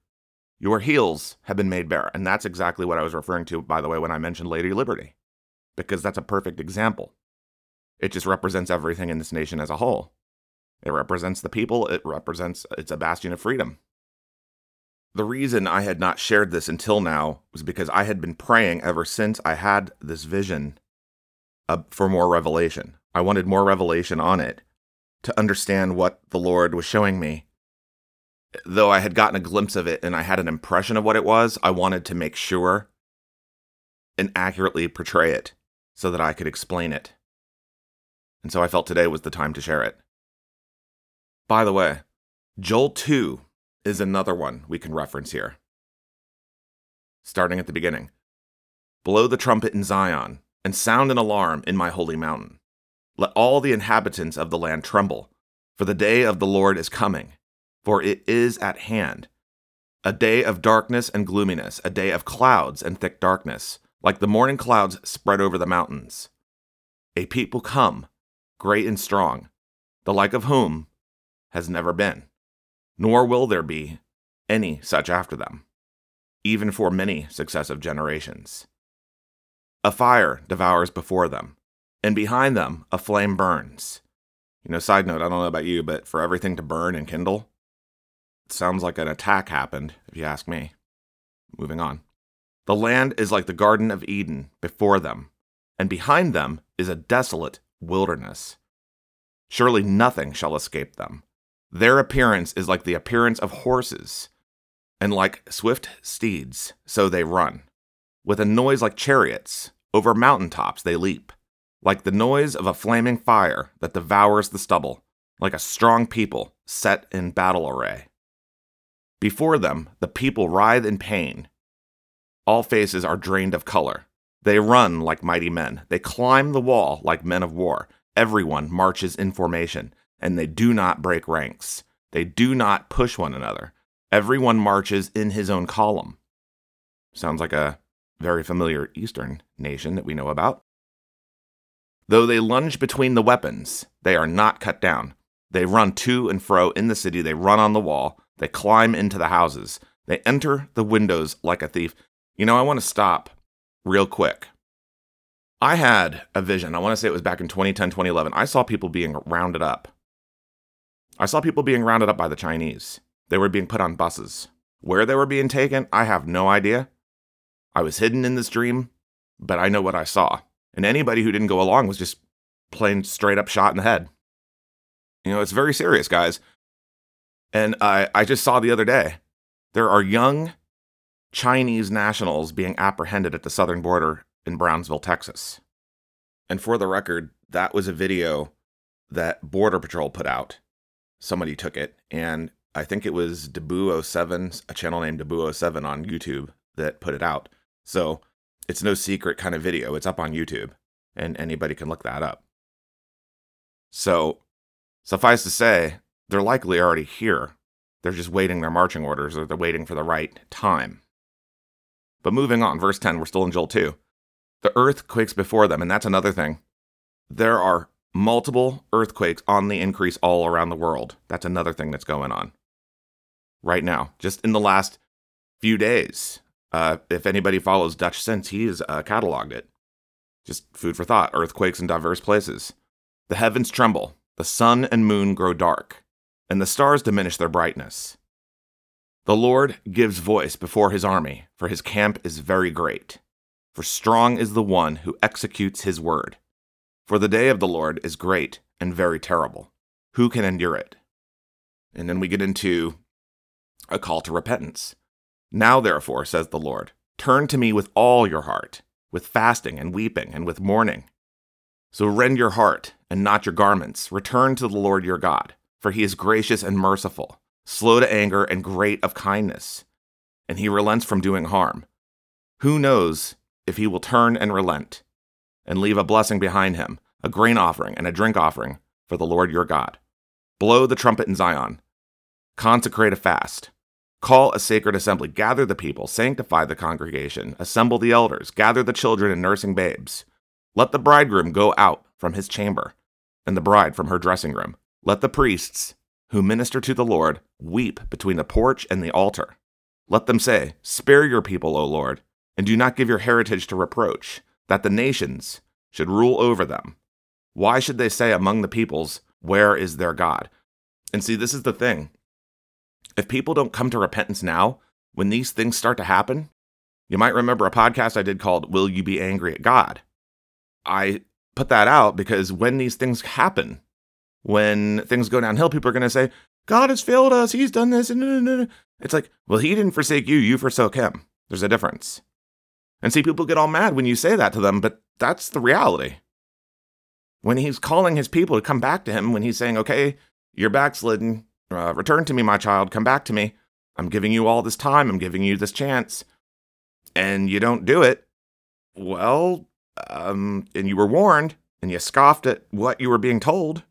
Your heels have been made bare. And that's exactly what I was referring to, by the way, when I mentioned Lady Liberty, because that's a perfect example. It just represents everything in this nation as a whole. It represents the people. It's a bastion of freedom. The reason I had not shared this until now was because I had been praying ever since I had this vision for more revelation. I wanted more revelation on it to understand what the Lord was showing me. Though I had gotten a glimpse of it and I had an impression of what it was, I wanted to make sure and accurately portray it so that I could explain it. and so I felt today was the time to share it. By the way, Joel 2 is another one we can reference here. Starting at the beginning. Blow the trumpet in Zion, and sound an alarm in my holy mountain. Let all the inhabitants of the land tremble, for the day of the Lord is coming, for it is at hand. A day of darkness and gloominess, a day of clouds and thick darkness, like the morning clouds spread over the mountains. A people come, great and strong, the like of whom has never been, nor will there be any such after them, even for many successive generations. A fire devours before them, and behind them a flame burns. You know, side note, I don't know about you, but for everything to burn and kindle, it sounds like an attack happened, if you ask me. Moving on. The land is like the Garden of Eden before them, and behind them is a desolate wilderness. Surely nothing shall escape them. Their appearance is like the appearance of horses, and like swift steeds, so they run. With a noise like chariots, over mountaintops they leap, like the noise of a flaming fire that devours the stubble, like a strong people set in battle array. Before them, the people writhe in pain. All faces are drained of color. They run like mighty men. They climb the wall like men of war. Everyone marches in formation, and they do not break ranks. They do not push one another. Everyone marches in his own column. Sounds like a very familiar Eastern nation that we know about. Though they lunge between the weapons, they are not cut down. They run to and fro in the city. They run on the wall. They climb into the houses. They enter the windows like a thief. You know, I want to stop real quick. I had a vision. I want to say it was back in 2010, 2011. I saw people being rounded up. I saw people being rounded up by the Chinese. They were being put on buses. Where they were being taken, I have no idea. I was hidden in this dream, but I know what I saw. And anybody who didn't go along was just plain straight up shot in the head. You know, it's very serious, guys. And I just saw the other day, there are young Chinese nationals being apprehended at the southern border in Brownsville, Texas. And for the record, that was a video that Border Patrol put out. Somebody took it, and I think it was Debuo 7, a channel named Debuo 7 on YouTube that put it out. So it's no secret kind of video. It's up on YouTube, and anybody can look that up. So suffice to say, they're likely already here. They're just waiting their marching orders, or they're waiting for the right time. But moving on, verse 10, we're still in Joel 2. The earth quakes before them, and that's another thing. There are multiple earthquakes on the increase all around the world. That's another thing that's going on right now, just in the last few days. If anybody follows Dutch Sense, he has cataloged it. Just food for thought, earthquakes in diverse places. The heavens tremble, the sun and moon grow dark, and the stars diminish their brightness. The Lord gives voice before his army, for his camp is very great. For strong is the one who executes his word. For the day of the Lord is great and very terrible. Who can endure it? And then we get into a call to repentance. Now therefore, says the Lord, turn to me with all your heart, with fasting and weeping and with mourning. So rend your heart and not your garments. Return to the Lord your God, for he is gracious and merciful, slow to anger and great of kindness. And he relents from doing harm. Who knows if he will turn and relent, and leave a blessing behind him, a grain offering and a drink offering for the Lord your God. Blow the trumpet in Zion. Consecrate a fast. Call a sacred assembly. Gather the people. Sanctify the congregation. Assemble the elders. Gather the children and nursing babes. Let the bridegroom go out from his chamber, and the bride from her dressing room. Let the priests who minister to the Lord weep between the porch and the altar. Let them say, spare your people, O Lord, and do not give your heritage to reproach, that the nations should rule over them. Why should they say among the peoples, where is their God? And see, this is the thing. If people don't come to repentance now, when these things start to happen, you might remember a podcast I did called, Will You Be Angry at God? I put that out because when these things happen, when things go downhill, people are going to say, God has failed us, he's done this. It's like, well, he didn't forsake you, you forsook him. There's a difference. And see, people get all mad when you say that to them, but that's the reality. when he's calling his people to come back to him, when he's saying, okay, you're backslidden, return to me, my child, come back to me. I'm giving you all this time, I'm giving you this chance, and you don't do it. Well, and you were warned, and you scoffed at what you were being told,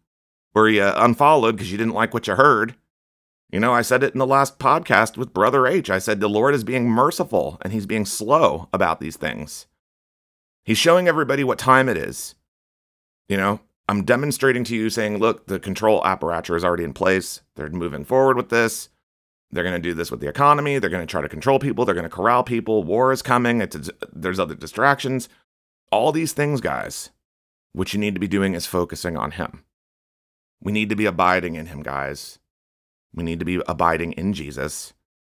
or you unfollowed because you didn't like what you heard. You know, I said it in the last podcast with Brother H. I said the Lord is being merciful, and he's being slow about these things. He's showing everybody what time it is. You know, I'm demonstrating to you saying, look, the control apparatus is already in place. They're moving forward with this. They're going to do this with the economy. They're going to try to control people. They're going to corral people. War is coming. There's other distractions. All these things, guys, what you need to be doing is focusing on him. We need to be abiding in him, guys. We need to be abiding in Jesus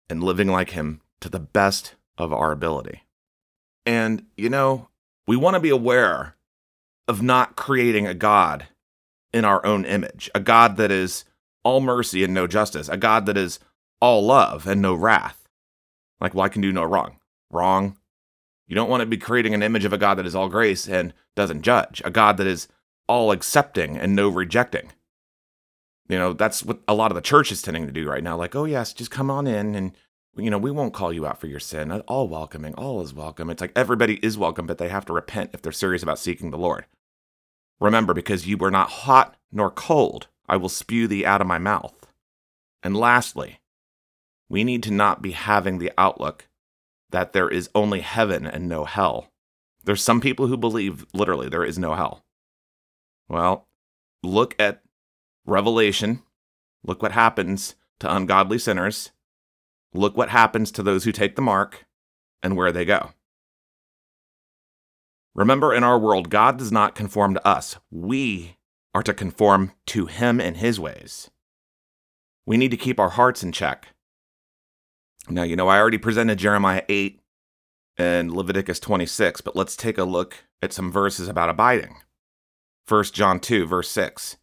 and living like him to the best of our ability. And, you know, we want to be aware of not creating a God in our own image, a God that is all mercy and no justice, a God that is all love and no wrath. Like, well, I can do no wrong. Wrong. You don't want to be creating an image of a God that is all grace and doesn't judge, a God that is all accepting and no rejecting. You know, that's what a lot of the church is tending to do right now. Like, oh, yes, just come on in and, you know, we won't call you out for your sin. All welcoming. All is welcome. It's like everybody is welcome, but they have to repent if they're serious about seeking the Lord. Remember, because you were not hot nor cold, I will spew thee out of my mouth. And lastly, we need to not be having the outlook that there is only heaven and no hell. There's some people who believe, literally, there is no hell. Well, look at Revelation. Look what happens to ungodly sinners. Look what happens to those who take the mark and where they go. Remember, in our world, God does not conform to us. We are to conform to him and his ways. We need to keep our hearts in check. Now, you know, I already presented Jeremiah 8 and Leviticus 26, but let's take a look at some verses about abiding. 1 John 2, verse 6.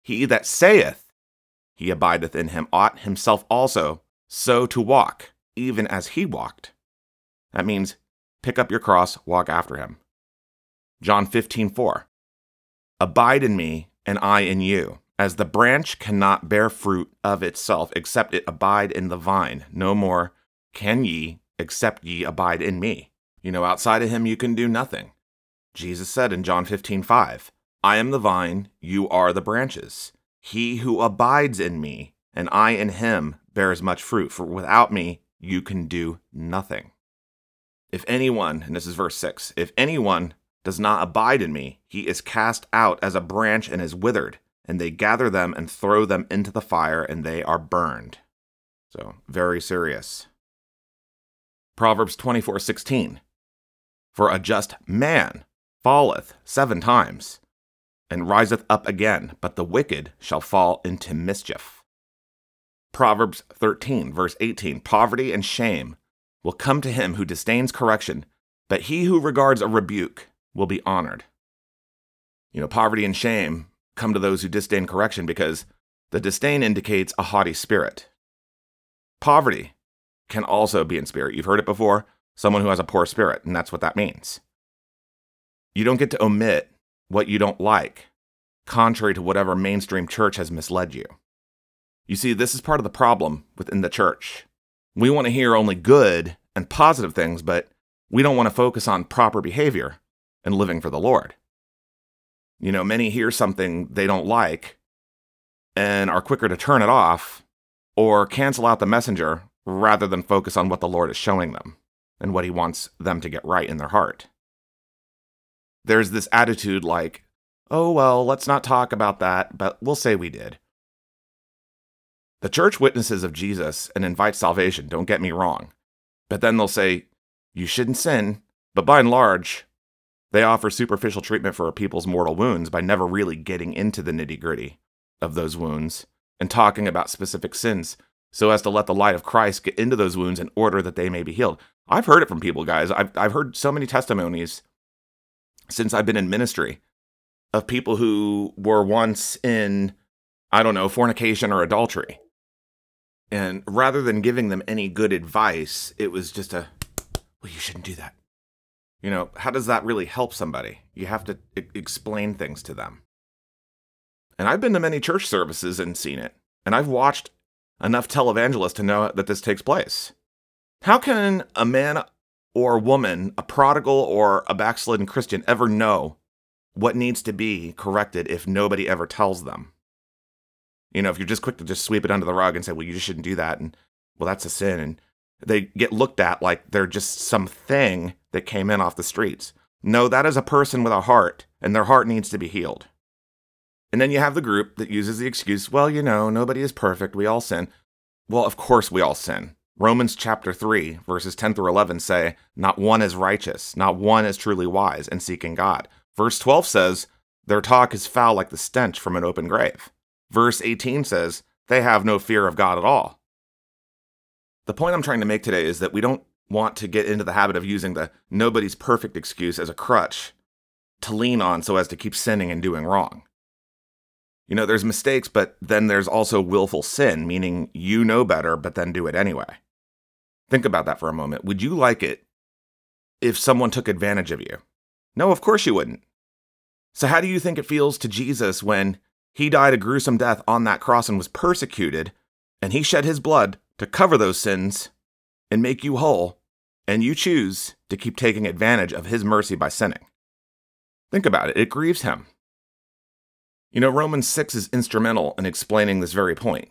He that saith, he abideth in him, ought himself also so to walk, even as he walked. That means pick up your cross, walk after him. John 15:4. Abide in me, and I in you, as the branch cannot bear fruit of itself, except it abide in the vine. No more can ye, except ye abide in me. You know, outside of him you can do nothing. Jesus said in John 15:5, I am the vine, you are the branches. He who abides in me, and I in him, bears much fruit, for without me you can do nothing. If anyone, and this is verse 6, if anyone does not abide in me, he is cast out as a branch and is withered, and they gather them and throw them into the fire, and they are burned. So, very serious. Proverbs 24:16, for a just man falleth 7 times, and riseth up again, but the wicked shall fall into mischief. Proverbs 13, verse 18, poverty and shame will come to him who disdains correction, but he who regards a rebuke will be honored. You know, poverty and shame come to those who disdain correction because the disdain indicates a haughty spirit. Poverty can also be in spirit. You've heard it before, someone who has a poor spirit, and that's what that means. You don't get to omit what you don't like, contrary to whatever mainstream church has misled you. You see, this is part of the problem within the church. We want to hear only good and positive things, but we don't want to focus on proper behavior and living for the Lord. You know, many hear something they don't like and are quicker to turn it off or cancel out the messenger rather than focus on what the Lord is showing them and what he wants them to get right in their heart. There's this attitude like, oh, well, let's not talk about that, but we'll say we did. The church witnesses of Jesus and invites salvation, don't get me wrong. But then they'll say, you shouldn't sin, but by and large, they offer superficial treatment for a people's mortal wounds by never really getting into the nitty-gritty of those wounds and talking about specific sins so as to let the light of Christ get into those wounds in order that they may be healed. I've heard it from people, guys. I've heard so many testimonies since I've been in ministry, of people who were once in, I don't know, fornication or adultery. And rather than giving them any good advice, it was just a, well, you shouldn't do that. You know, how does that really help somebody? You have to explain things to them. And I've been to many church services and seen it. And I've watched enough televangelists to know that this takes place. How can a man or a woman, a prodigal or a backslidden Christian, ever know what needs to be corrected if nobody ever tells them? You know, if you're just quick to just sweep it under the rug and say, well, you just shouldn't do that, and, well, that's a sin, and they get looked at like they're just something that came in off the streets. No, that is a person with a heart, and their heart needs to be healed. And then you have the group that uses the excuse, well, you know, nobody is perfect, we all sin. Well, of course we all sin. Romans chapter 3, verses 10 through 11 say, not one is righteous, not one is truly wise and seeking God. Verse 12 says, their talk is foul like the stench from an open grave. Verse 18 says, they have no fear of God at all. The point I'm trying to make today is that we don't want to get into the habit of using the nobody's perfect excuse as a crutch to lean on so as to keep sinning and doing wrong. You know, there's mistakes, but then there's also willful sin, meaning you know better, but then do it anyway. Think about that for a moment. Would you like it if someone took advantage of you? No, of course you wouldn't. So how do you think it feels to Jesus when he died a gruesome death on that cross and was persecuted, and he shed his blood to cover those sins and make you whole, and you choose to keep taking advantage of his mercy by sinning? Think about it. It grieves him. You know, Romans 6 is instrumental in explaining this very point.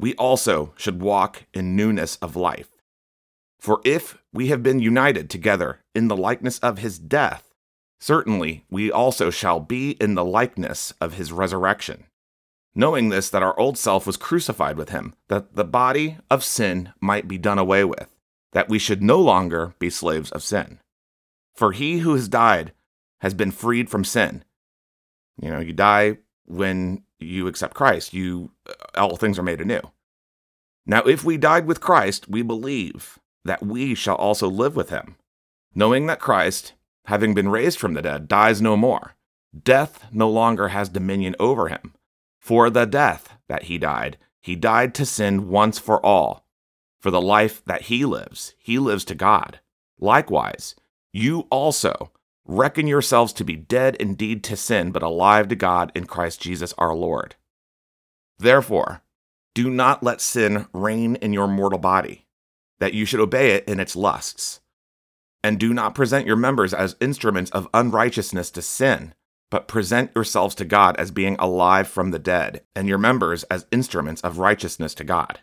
we also should walk in newness of life. For if we have been united together in the likeness of his death, certainly we also shall be in the likeness of his resurrection, knowing this, that our old self was crucified with him, that the body of sin might be done away with, that we should no longer be slaves of sin. For he who has died has been freed from sin. You know, you die when you accept Christ. All things are made anew. Now, if we died with Christ, we believe that we shall also live with him, knowing that Christ, having been raised from the dead, dies no more. Death no longer has dominion over him. For the death that he died to sin once for all. For the life that he lives to God. Likewise, you also reckon yourselves to be dead indeed to sin, but alive to God in Christ Jesus our Lord. Therefore, do not let sin reign in your mortal body, that you should obey it in its lusts. And do not present your members as instruments of unrighteousness to sin, but present yourselves to God as being alive from the dead, and your members as instruments of righteousness to God.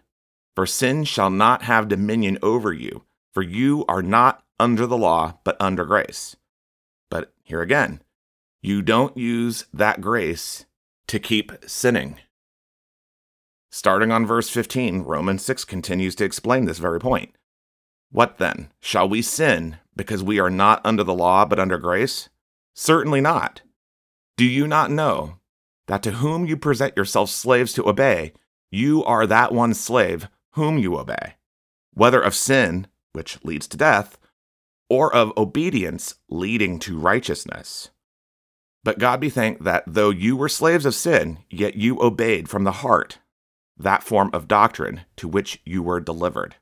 For sin shall not have dominion over you, for you are not under the law, but under grace. But here again, you don't use that grace to keep sinning. Starting on verse 15, Romans 6 continues to explain this very point. What then? Shall we sin because we are not under the law but under grace? Certainly not. Do you not know that to whom you present yourselves slaves to obey, you are that one slave whom you obey, whether of sin, which leads to death, or of obedience leading to righteousness. But God be thanked that though you were slaves of sin, yet you obeyed from the heart that form of doctrine to which you were delivered.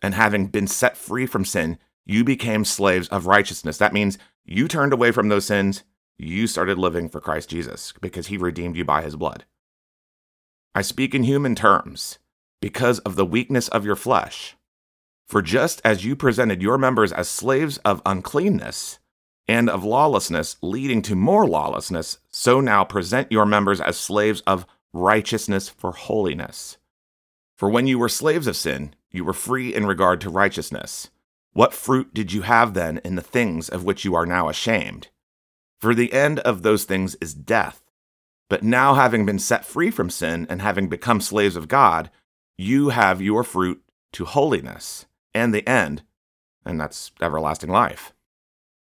And having been set free from sin, you became slaves of righteousness. That means you turned away from those sins, you started living for Christ Jesus because he redeemed you by his blood. I speak in human terms because of the weakness of your flesh. For just as you presented your members as slaves of uncleanness and of lawlessness, leading to more lawlessness, so now present your members as slaves of righteousness for holiness. For when you were slaves of sin, you were free in regard to righteousness. What fruit did you have then in the things of which you are now ashamed? For the end of those things is death. But now, having been set free from sin and having become slaves of God, you have your fruit to holiness, and the end, and that's everlasting life.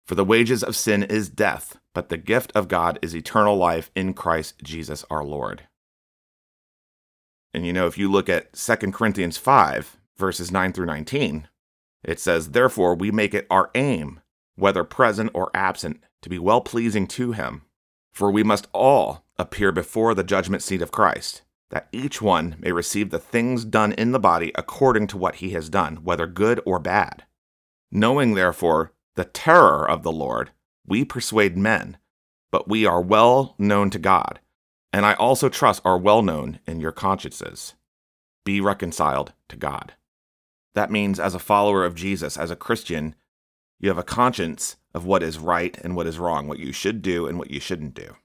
For the wages of sin is death, but the gift of God is eternal life in Christ Jesus our Lord. And if you look at 2 Corinthians 5, verses 9 through 19, it says, "Therefore we make it our aim, whether present or absent, to be well-pleasing to him. For we must all appear before the judgment seat of Christ, that each one may receive the things done in the body according to what he has done, whether good or bad. Knowing, therefore, the terror of the Lord, we persuade men, but we are well known to God, and I also trust are well known in your consciences. Be reconciled to God." That means as a follower of Jesus, as a Christian, you have a conscience of what is right and what is wrong, what you should do and what you shouldn't do.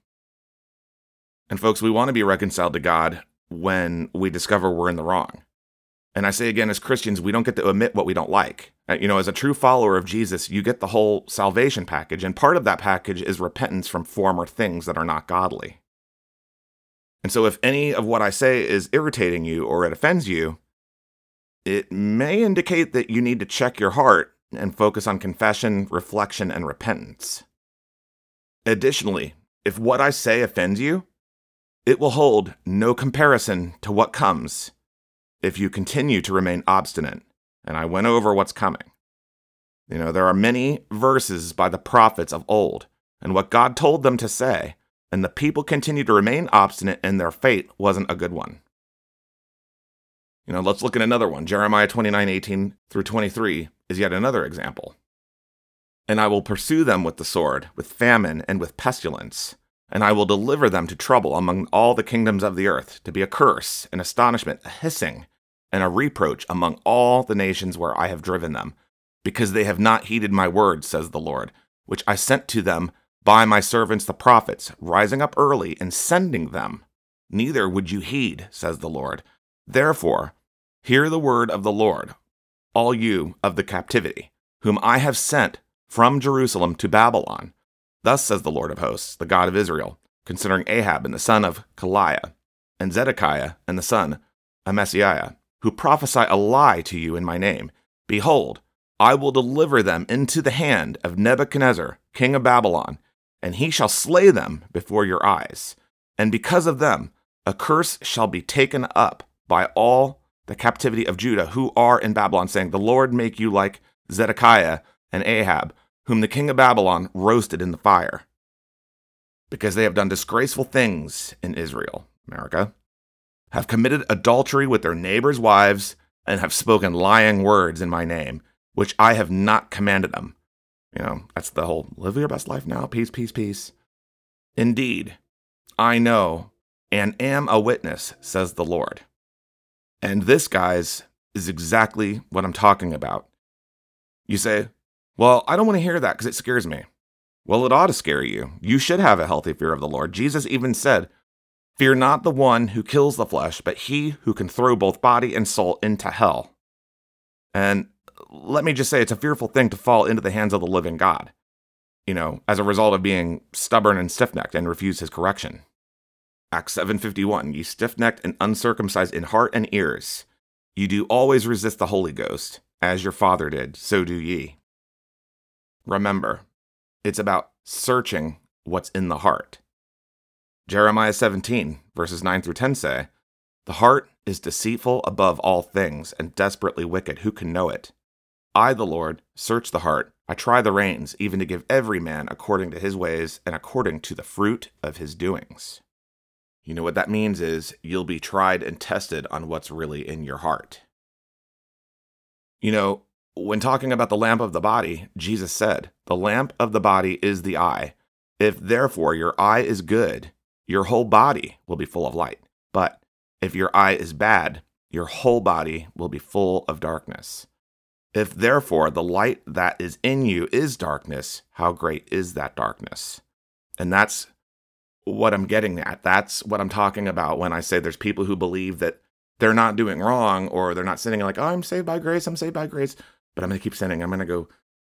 And folks, we want to be reconciled to God when we discover we're in the wrong. And I say again, as Christians, we don't get to admit what we don't like. As a true follower of Jesus, you get the whole salvation package, and part of that package is repentance from former things that are not godly. And so if any of what I say is irritating you or it offends you, it may indicate that you need to check your heart and focus on confession, reflection, and repentance. Additionally, if what I say offends you, it will hold no comparison to what comes if you continue to remain obstinate. And I went over what's coming. There are many verses by the prophets of old, and what God told them to say, and the people continued to remain obstinate, and their fate wasn't a good one. Let's look at another one. Jeremiah 29:18 through 23 is yet another example. "And I will pursue them with the sword, with famine, and with pestilence, and I will deliver them to trouble among all the kingdoms of the earth, to be a curse, an astonishment, a hissing, and a reproach among all the nations where I have driven them, because they have not heeded my word, says the Lord, which I sent to them by my servants the prophets, rising up early and sending them. Neither would you heed, says the Lord. Therefore, hear the word of the Lord, all you of the captivity, whom I have sent from Jerusalem to Babylon. Thus says the Lord of hosts, the God of Israel, concerning Ahab and the son of Kaliah, and Zedekiah and the son of Messiah, who prophesy a lie to you in my name. Behold, I will deliver them into the hand of Nebuchadnezzar, king of Babylon, and he shall slay them before your eyes. And because of them, a curse shall be taken up by all the captivity of Judah who are in Babylon, saying, the Lord make you like Zedekiah and Ahab, whom the king of Babylon roasted in the fire. Because they have done disgraceful things in Israel," America, "have committed adultery with their neighbors' wives, and have spoken lying words in my name, which I have not commanded them." That's the whole live your best life now, peace, peace, peace. "Indeed, I know and am a witness, says the Lord." And this, guys, is exactly what I'm talking about. You say, well, I don't want to hear that because it scares me. Well, it ought to scare you. You should have a healthy fear of the Lord. Jesus even said, "Fear not the one who kills the flesh, but he who can throw both body and soul into hell." And let me just say, it's a fearful thing to fall into the hands of the living God, as a result of being stubborn and stiff-necked and refuse his correction. Acts 7:51, "Ye stiff-necked and uncircumcised in heart and ears, you do always resist the Holy Ghost, as your father did, so do ye." Remember, it's about searching what's in the heart. Jeremiah 17, verses 9 through 10 say, "The heart is deceitful above all things and desperately wicked. Who can know it? I, the Lord, search the heart. I try the reins, even to give every man according to his ways and according to the fruit of his doings." What that means is you'll be tried and tested on what's really in your heart. When talking about the lamp of the body, Jesus said, "The lamp of the body is the eye. If therefore your eye is good, your whole body will be full of light. But if your eye is bad, your whole body will be full of darkness. If therefore the light that is in you is darkness, how great is that darkness?" And that's what I'm getting at. That's what I'm talking about when I say there's people who believe that they're not doing wrong or they're not sinning, like, oh, I'm saved by grace, but I'm going to keep sinning. I'm going to go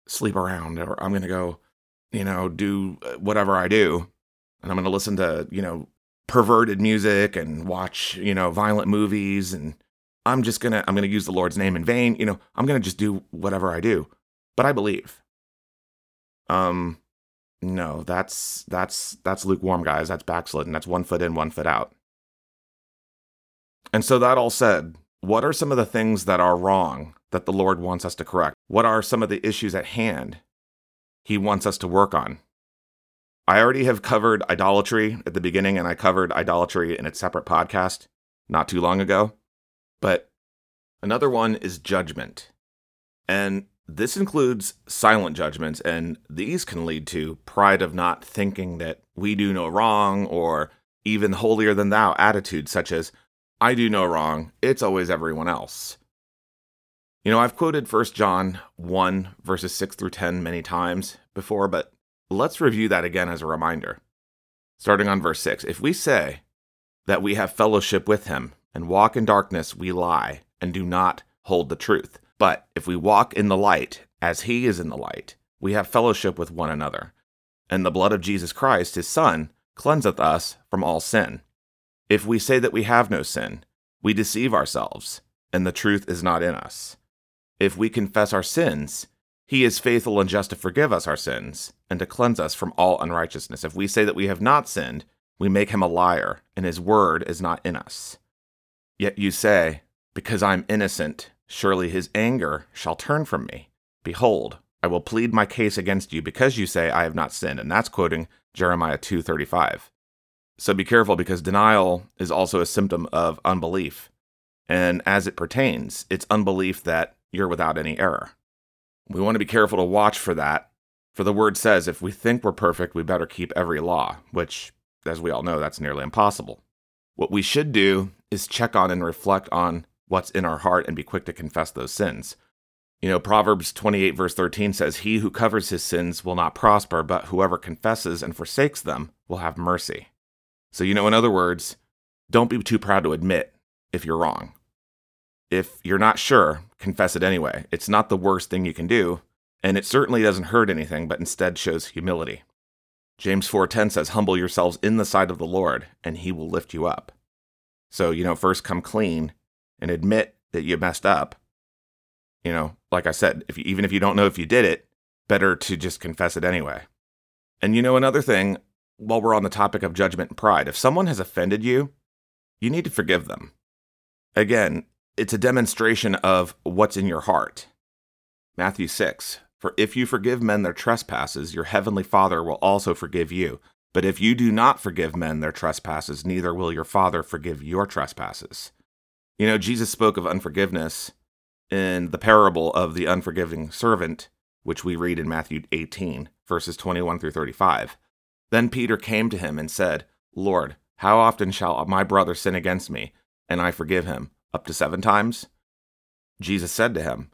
sleep around, or I'm going to go, do whatever I do. And I'm going to listen to, perverted music and watch, violent movies. And I'm going to use the Lord's name in vain. I'm going to just do whatever I do. But I believe. No, that's lukewarm, guys. That's backslidden. That's one foot in, one foot out. And so that all said, what are some of the things that are wrong that the Lord wants us to correct? What are some of the issues at hand he wants us to work on? I already have covered idolatry at the beginning, and I covered idolatry in its separate podcast not too long ago. But another one is judgment. And this includes silent judgments, and these can lead to pride of not thinking that we do no wrong, or even holier than thou attitudes such as, I do no wrong, it's always everyone else. You know, I've quoted 1 John 1, verses 6 through 10 many times before, but let's review that again as a reminder. Starting on verse 6, if we say that we have fellowship with him and walk in darkness, we lie and do not hold the truth. But if we walk in the light, as he is in the light, we have fellowship with one another. And the blood of Jesus Christ, his Son, cleanseth us from all sin. If we say that we have no sin, we deceive ourselves, and the truth is not in us. If we confess our sins, he is faithful and just to forgive us our sins, and to cleanse us from all unrighteousness. If we say that we have not sinned, we make him a liar, and his word is not in us. Yet you say, because I am innocent, surely his anger shall turn from me. Behold, I will plead my case against you because you say I have not sinned. And that's quoting Jeremiah 2:35. So be careful, because denial is also a symptom of unbelief. And as it pertains, it's unbelief that you're without any error. We want to be careful to watch for that. For the word says, if we think we're perfect, we better keep every law, which, as we all know, that's nearly impossible. What we should do is check on and reflect on what's in our heart and be quick to confess those sins. You know, Proverbs 28 verse 13 says, he who covers his sins will not prosper, but whoever confesses and forsakes them will have mercy. So, you know, in other words, don't be too proud to admit if you're wrong. If you're not sure, confess it anyway. It's not the worst thing you can do, and it certainly doesn't hurt anything, but instead shows humility. James 4:10 says, humble yourselves in the sight of the Lord, and he will lift you up. So, you know, first come clean and admit that you messed up. You know, like I said, even if you don't know if you did it, better to just confess it anyway. And you know, another thing, while we're on the topic of judgment and pride, if someone has offended you, you need to forgive them. Again, it's a demonstration of what's in your heart. Matthew 6, for if you forgive men their trespasses, your heavenly Father will also forgive you. But if you do not forgive men their trespasses, neither will your Father forgive your trespasses. You know, Jesus spoke of unforgiveness in the parable of the unforgiving servant, which we read in Matthew 18, verses 21 through 35. Then Peter came to him and said, Lord, how often shall my brother sin against me, and I forgive him? Up to 7 times? Jesus said to him,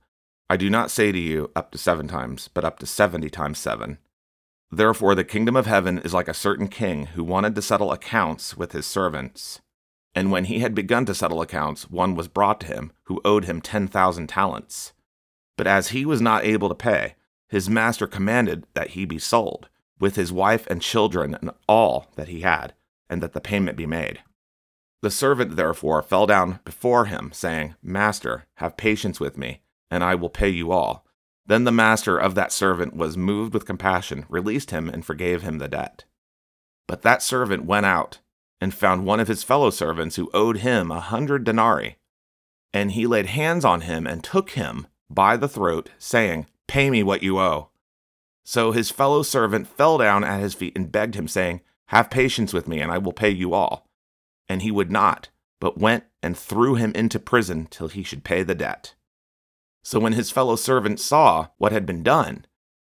I do not say to you up to 7 times, but up to 70 times 7. Therefore the kingdom of heaven is like a certain king who wanted to settle accounts with his servants. And when he had begun to settle accounts, one was brought to him who owed him 10,000 talents. But as he was not able to pay, his master commanded that he be sold, with his wife and children and all that he had, and that the payment be made. The servant therefore fell down before him, saying, Master, have patience with me, and I will pay you all. Then the master of that servant was moved with compassion, released him, and forgave him the debt. But that servant went out and found one of his fellow servants who owed him 100 denarii. And he laid hands on him and took him by the throat, saying, Pay me what you owe. So his fellow servant fell down at his feet and begged him, saying, Have patience with me, and I will pay you all. And he would not, but went and threw him into prison till he should pay the debt. So when his fellow servants saw what had been done,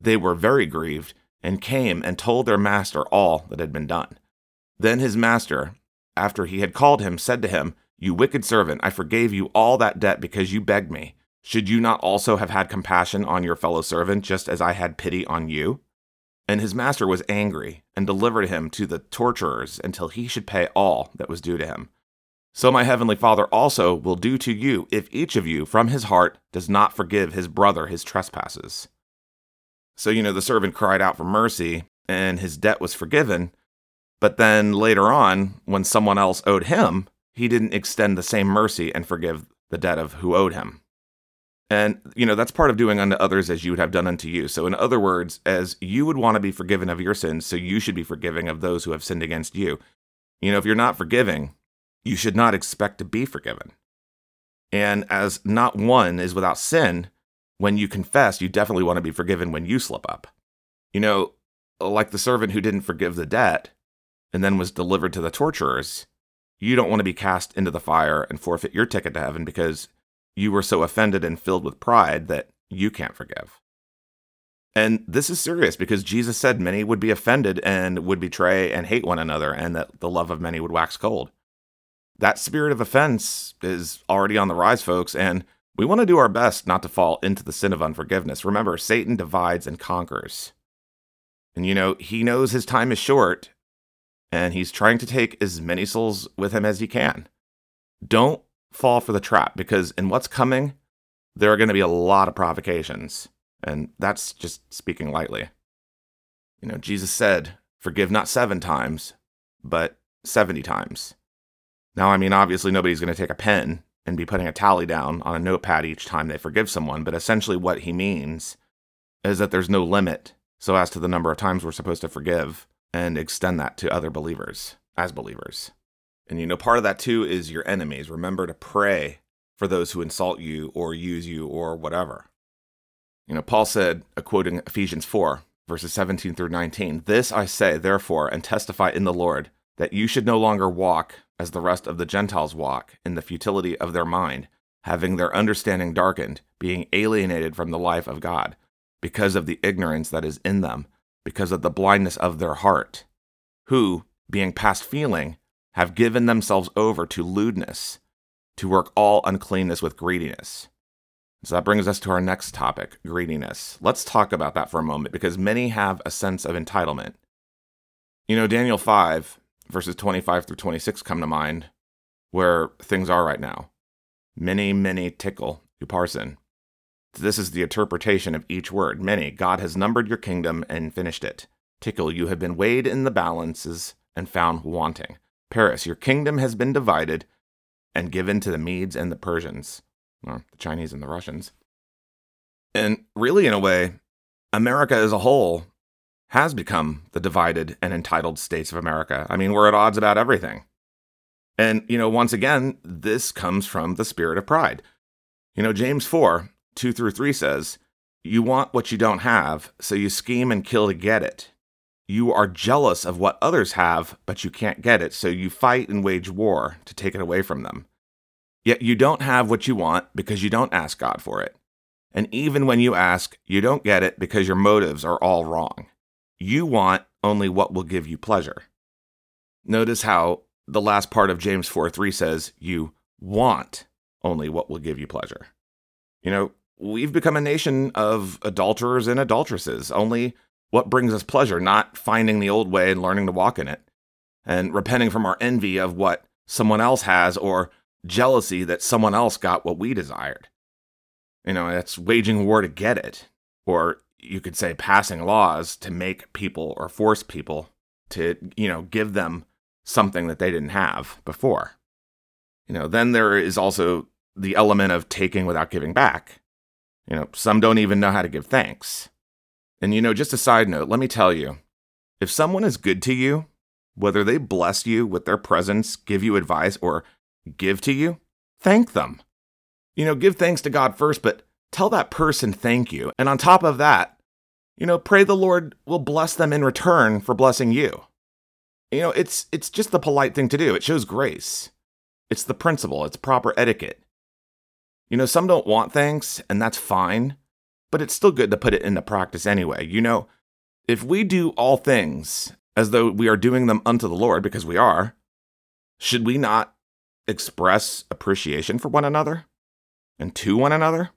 they were very grieved, and came and told their master all that had been done. Then his master, after he had called him, said to him, You wicked servant, I forgave you all that debt because you begged me. Should you not also have had compassion on your fellow servant, just as I had pity on you? And his master was angry, and delivered him to the torturers until he should pay all that was due to him. So my heavenly Father also will do to you, if each of you from his heart does not forgive his brother his trespasses. So, you know, the servant cried out for mercy, and his debt was forgiven. But then later on, when someone else owed him, he didn't extend the same mercy and forgive the debt of who owed him. And, you know, that's part of doing unto others as you would have done unto you. So in other words, as you would want to be forgiven of your sins, so you should be forgiving of those who have sinned against you. You know, if you're not forgiving, you should not expect to be forgiven. And as not one is without sin, when you confess, you definitely want to be forgiven when you slip up. You know, like the servant who didn't forgive the debt and then was delivered to the torturers, you don't want to be cast into the fire and forfeit your ticket to heaven because you were so offended and filled with pride that you can't forgive. And this is serious because Jesus said many would be offended and would betray and hate one another, and that the love of many would wax cold. That spirit of offense is already on the rise, folks, and we want to do our best not to fall into the sin of unforgiveness. Remember, Satan divides and conquers. And, you know, he knows his time is short, and he's trying to take as many souls with him as he can. Don't fall for the trap, because in what's coming, there are going to be a lot of provocations. And that's just speaking lightly. You know, Jesus said, forgive not 7 times, but 70 times. Now, I mean, obviously nobody's going to take a pen and be putting a tally down on a notepad each time they forgive someone, but essentially what he means is that there's no limit so as to the number of times we're supposed to forgive and extend that to other believers, as believers. And, you know, part of that too is your enemies. Remember to pray for those who insult you or use you or whatever. You know, Paul said, quoting Ephesians 4, verses 17 through 19, "This I say, therefore, and testify in the Lord, that you should no longer walk as the rest of the Gentiles walk, in the futility of their mind, having their understanding darkened, being alienated from the life of God, because of the ignorance that is in them, because of the blindness of their heart, who, being past feeling, have given themselves over to lewdness, to work all uncleanness with greediness." So that brings us to our next topic, greediness. Let's talk about that for a moment, because many have a sense of entitlement. You know, Daniel 5, verses 25 through 26 come to mind, where things are right now. Many, many tickle you parson. This is the interpretation of each word. Many, God has numbered your kingdom and finished it. Tickle, you have been weighed in the balances and found wanting. Paris, your kingdom has been divided and given to the Medes and the Persians. Or the Chinese and the Russians. And really, in a way, America as a whole has become the divided and entitled states of America. I mean, we're at odds about everything. And, you know, once again, this comes from the spirit of pride. You know, James 4, 2 through 3 says, "You want what you don't have, so you scheme and kill to get it. You are jealous of what others have, but you can't get it, so you fight and wage war to take it away from them. Yet you don't have what you want because you don't ask God for it. And even when you ask, you don't get it because your motives are all wrong. You want only what will give you pleasure." Notice how the last part of James 4:3 says, "You want only what will give you pleasure." You know, we've become a nation of adulterers and adulteresses, only what brings us pleasure, not finding the old way and learning to walk in it, and repenting from our envy of what someone else has, or jealousy that someone else got what we desired. You know, that's waging war to get it. Or you could say passing laws to make people or force people to, you know, give them something that they didn't have before. You know, then there is also the element of taking without giving back. You know, some don't even know how to give thanks. And, you know, just a side note, let me tell you, if someone is good to you, whether they bless you with their presence, give you advice, or give to you, thank them. You know, give thanks to God first, but tell that person thank you. And on top of that, you know, pray the Lord will bless them in return for blessing you. You know, it's just the polite thing to do. It shows grace. It's the principle. It's proper etiquette. You know, some don't want thanks, and that's fine, but it's still good to put it into practice anyway. You know, if we do all things as though we are doing them unto the Lord, because we are, should we not express appreciation for one another and to one another?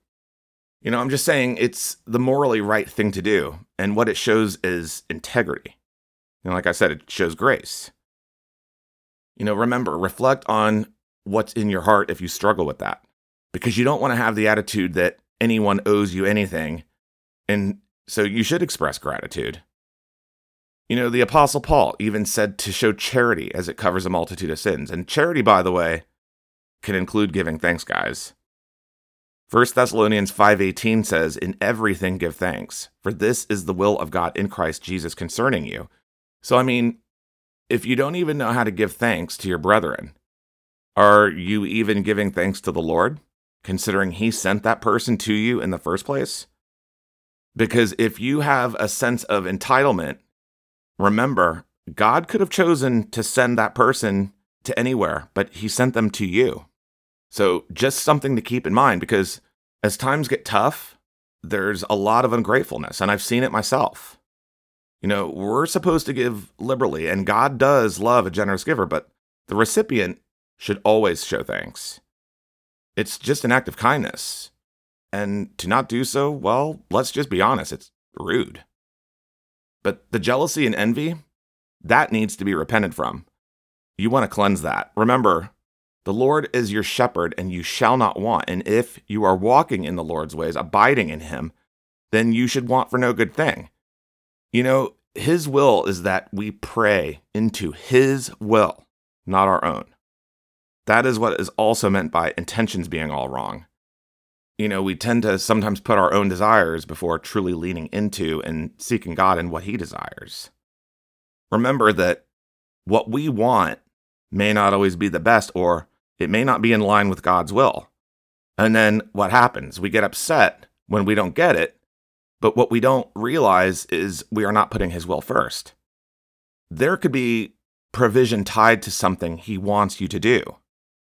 You know, I'm just saying it's the morally right thing to do. And what it shows is integrity. You know, like I said, it shows grace. You know, remember, reflect on what's in your heart if you struggle with that, because you don't want to have the attitude that anyone owes you anything. And so you should express gratitude. You know, the Apostle Paul even said to show charity as it covers a multitude of sins. And charity, by the way, can include giving thanks, guys. 1 Thessalonians 5:18 says, "In everything give thanks, for this is the will of God in Christ Jesus concerning you." So, I mean, if you don't even know how to give thanks to your brethren, are you even giving thanks to the Lord, considering he sent that person to you in the first place? Because if you have a sense of entitlement, remember, God could have chosen to send that person to anywhere, but he sent them to you. So just something to keep in mind, because as times get tough, there's a lot of ungratefulness, and I've seen it myself. You know, we're supposed to give liberally, and God does love a generous giver, but the recipient should always show thanks. It's just an act of kindness. And to not do so, well, let's just be honest, it's rude. But the jealousy and envy, that needs to be repented from. You want to cleanse that. Remember, the Lord is your shepherd, and you shall not want. And if you are walking in the Lord's ways, abiding in him, then you should want for no good thing. You know, his will is that we pray into his will, not our own. That is what is also meant by intentions being all wrong. You know, we tend to sometimes put our own desires before truly leaning into and seeking God and what he desires. Remember that what we want may not always be the best, or it may not be in line with God's will. And then what happens? We get upset when we don't get it, but what we don't realize is we are not putting his will first. There could be provision tied to something he wants you to do.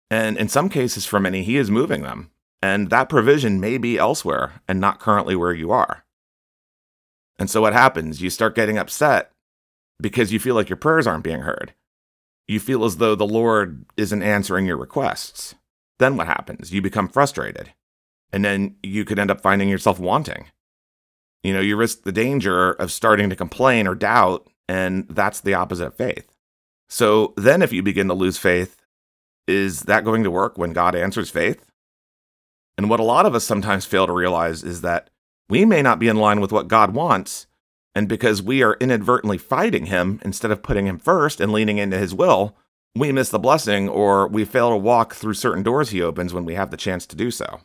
And in some cases, for many, he is moving them. And that provision may be elsewhere and not currently where you are. And so what happens? You start getting upset because you feel like your prayers aren't being heard. You feel as though the Lord isn't answering your requests. Then what happens? You become frustrated. And then you could end up finding yourself wanting. You know, you risk the danger of starting to complain or doubt, and that's the opposite of faith. So then if you begin to lose faith, is that going to work when God answers faith? And what a lot of us sometimes fail to realize is that we may not be in line with what God wants, and because we are inadvertently fighting him instead of putting him first and leaning into his will, we miss the blessing, or we fail to walk through certain doors he opens when we have the chance to do so.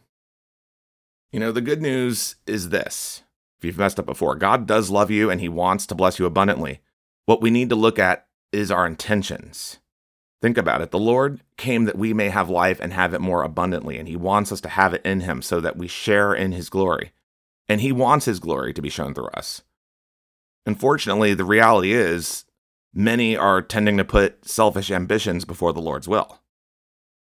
You know, the good news is this. If you've messed up before, God does love you and he wants to bless you abundantly. What we need to look at is our intentions. Think about it. The Lord came that we may have life and have it more abundantly, and he wants us to have it in him so that we share in his glory. And he wants his glory to be shown through us. Unfortunately, the reality is many are tending to put selfish ambitions before the Lord's will.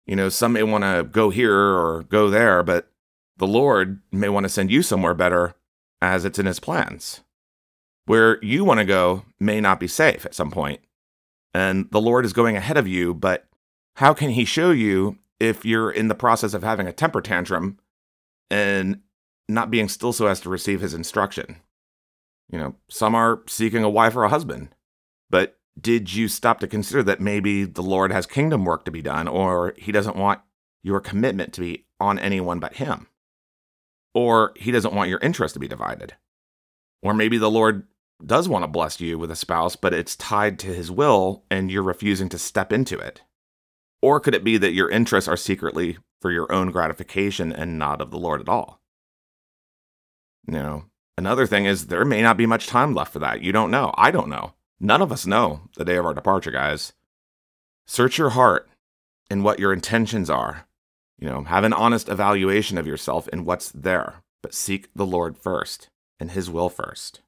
You know, some may want to go here or go there, but the Lord may want to send you somewhere better as it's in his plans. Where you want to go may not be safe at some point. And the Lord is going ahead of you, but how can he show you if you're in the process of having a temper tantrum and not being still so as to receive his instruction? You know, some are seeking a wife or a husband, but did you stop to consider that maybe the Lord has kingdom work to be done, or he doesn't want your commitment to be on anyone but him? Or he doesn't want your interest to be divided? Or maybe the Lord does want to bless you with a spouse, but it's tied to his will and you're refusing to step into it. Or could it be that your interests are secretly for your own gratification and not of the Lord at all? You know, another thing is there may not be much time left for that. You don't know. I don't know. None of us know the day of our departure, guys. Search your heart and what your intentions are. You know, have an honest evaluation of yourself and what's there, but seek the Lord first and his will first.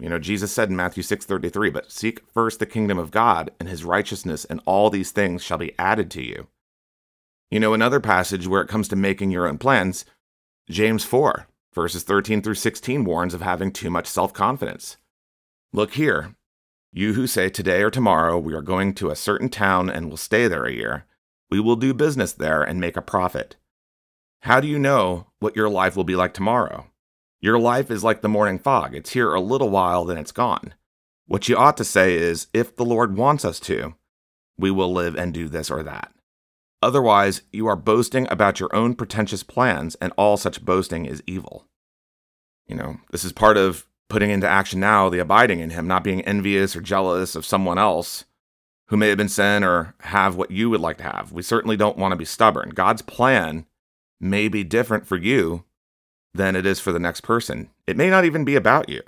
You know, Jesus said in Matthew 6:33, "But seek first the kingdom of God and his righteousness, and all these things shall be added to you." You know, another passage where it comes to making your own plans, James 4, verses 13 through 16 warns of having too much self-confidence. "Look here, you who say today or tomorrow we are going to a certain town and will stay there a year, we will do business there and make a profit. How do you know what your life will be like tomorrow? Your life is like the morning fog. It's here a little while, then it's gone. What you ought to say is, if the Lord wants us to, we will live and do this or that. Otherwise, you are boasting about your own pretentious plans, and all such boasting is evil." You know, this is part of putting into action now the abiding in him, not being envious or jealous of someone else who may have been sent or have what you would like to have. We certainly don't want to be stubborn. God's plan may be different for you than it is for the next person. It may not even be about you.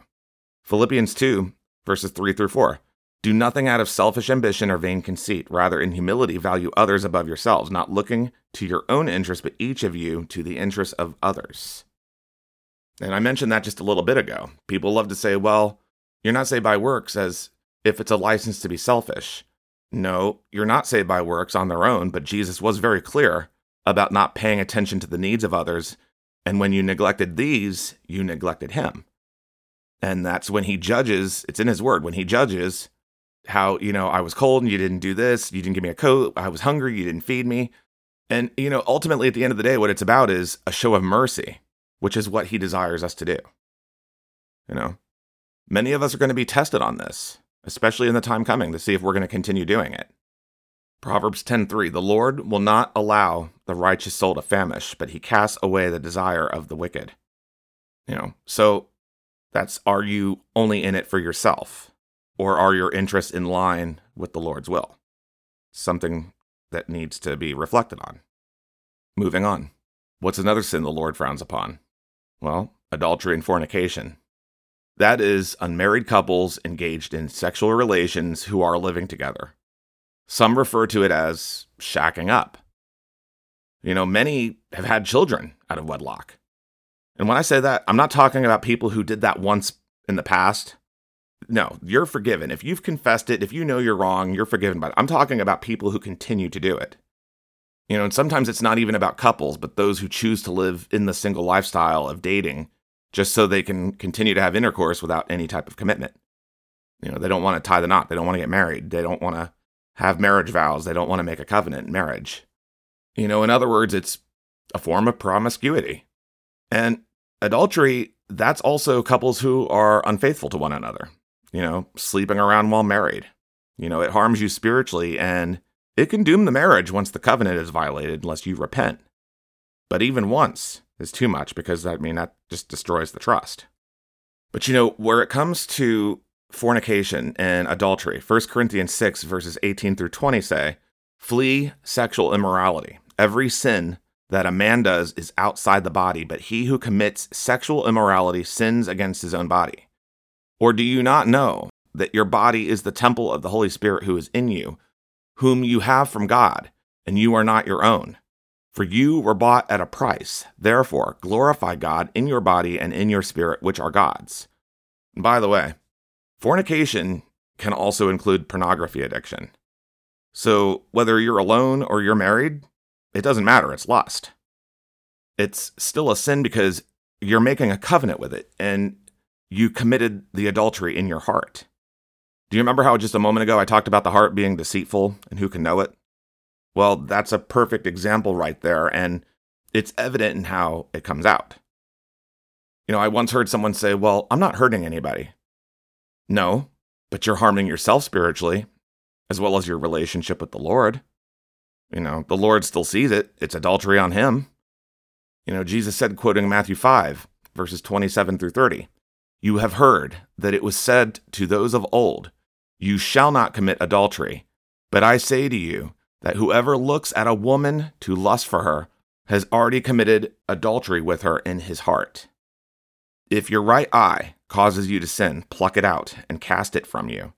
Philippians 2, verses 3 through 4. Do nothing out of selfish ambition or vain conceit. Rather, in humility, value others above yourselves, not looking to your own interests, but each of you to the interests of others. And I mentioned that just a little bit ago. People love to say, well, you're not saved by works as if it's a license to be selfish. No, you're not saved by works on their own, but Jesus was very clear about not paying attention to the needs of others. And when you neglected these, you neglected him. And that's when he judges, it's in his word, when he judges how, I was cold and you didn't do this, you didn't give me a coat, I was hungry, you didn't feed me. And, ultimately at the end of the day, what it's about is a show of mercy, which is what he desires us to do. Many of us are going to be tested on this, especially in the time coming, to see if we're going to continue doing it. Proverbs 10:3, the Lord will not allow the righteous soul to famish, but he casts away the desire of the wicked. So that's, are you only in it for yourself? Or are your interests in line with the Lord's will? Something that needs to be reflected on. Moving on. What's another sin the Lord frowns upon? Well, adultery and fornication. That is unmarried couples engaged in sexual relations who are living together. Some refer to it as shacking up. Many have had children out of wedlock. And when I say that, I'm not talking about people who did that once in the past. No, you're forgiven. If you've confessed it, if you know you're wrong, you're forgiven by it. I'm talking about people who continue to do it. And sometimes it's not even about couples, but those who choose to live in the single lifestyle of dating just so they can continue to have intercourse without any type of commitment. They don't want to tie the knot. They don't want to get married. They don't want to have marriage vows. They don't want to make a covenant in marriage. In other words, it's a form of promiscuity. And adultery, that's also couples who are unfaithful to one another. Sleeping around while married. It harms you spiritually, and it can doom the marriage once the covenant is violated, unless you repent. But even once is too much, because that just destroys the trust. But where it comes to fornication and adultery, 1 Corinthians 6, verses 18 through 20 say, flee sexual immorality. Every sin that a man does is outside the body, but he who commits sexual immorality sins against his own body. Or do you not know that your body is the temple of the Holy Spirit who is in you, whom you have from God, and you are not your own? For you were bought at a price. Therefore, glorify God in your body and in your spirit, which are God's. And by the way, fornication can also include pornography addiction. So whether you're alone or you're married, it doesn't matter. It's lust. It's still a sin because you're making a covenant with it, and you committed the adultery in your heart. Do you remember how just a moment ago I talked about the heart being deceitful and who can know it? Well, that's a perfect example right there, and it's evident in how it comes out. I once heard someone say, well, I'm not hurting anybody. No, but you're harming yourself spiritually, as well as your relationship with the Lord. The Lord still sees it. It's adultery on him. Jesus said, quoting Matthew 5, verses 27 through 30, you have heard that it was said to those of old, you shall not commit adultery. But I say to you that whoever looks at a woman to lust for her has already committed adultery with her in his heart. If your right eye causes you to sin, pluck it out and cast it from you.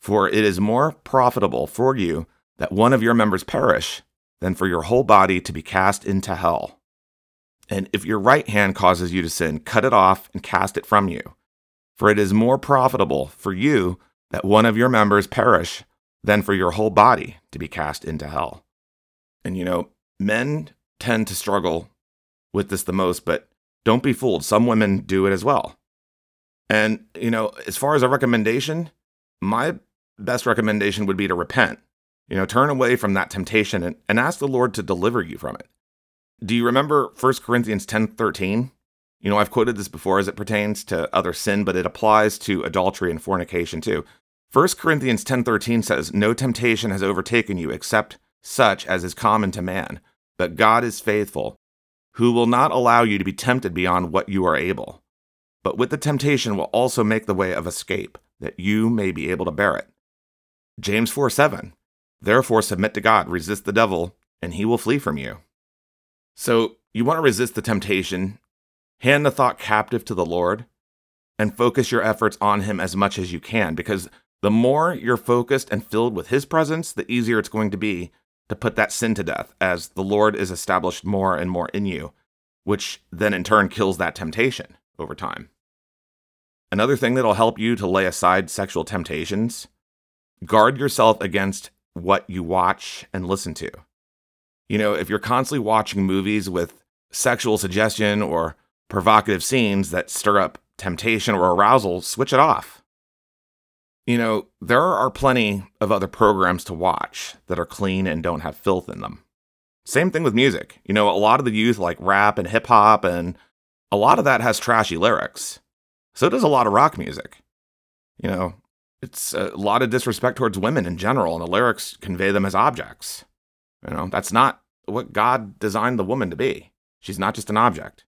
For it is more profitable for you that one of your members perish than for your whole body to be cast into hell. And if your right hand causes you to sin, cut it off and cast it from you. For it is more profitable for you that one of your members perish than for your whole body to be cast into hell. And men tend to struggle with this the most, but don't be fooled. Some women do it as well. And, as far as a recommendation, my best recommendation would be to repent. Turn away from that temptation and ask the Lord to deliver you from it. Do you remember 1 Corinthians 10:13? I've quoted this before as it pertains to other sin, but it applies to adultery and fornication too. 1 Corinthians 10:13 says, no temptation has overtaken you except such as is common to man, but God is faithful, who will not allow you to be tempted beyond what you are able. But with the temptation will also make the way of escape, that you may be able to bear it. James 4:7, therefore submit to God, resist the devil, and he will flee from you. So You want to resist the temptation, hand the thought captive to the Lord, and focus your efforts on Him as much as you can, because the more you're focused and filled with His presence, the easier it's going to be to put that sin to death, as the Lord is established more and more in you, which then in turn kills that temptation over time. Another thing that'll help you to lay aside sexual temptations, guard yourself against what you watch and listen to. You know, if you're constantly watching movies with sexual suggestion or provocative scenes that stir up temptation or arousal, switch it off. You know, there are plenty of other programs to watch that are clean and don't have filth in them. Same thing with music. You know, a lot of the youth like rap and hip hop, and a lot of that has trashy lyrics. So does a lot of rock music. You know, it's a lot of disrespect towards women in general, and the lyrics convey them as objects. You know, that's not what God designed the woman to be. She's not just an object.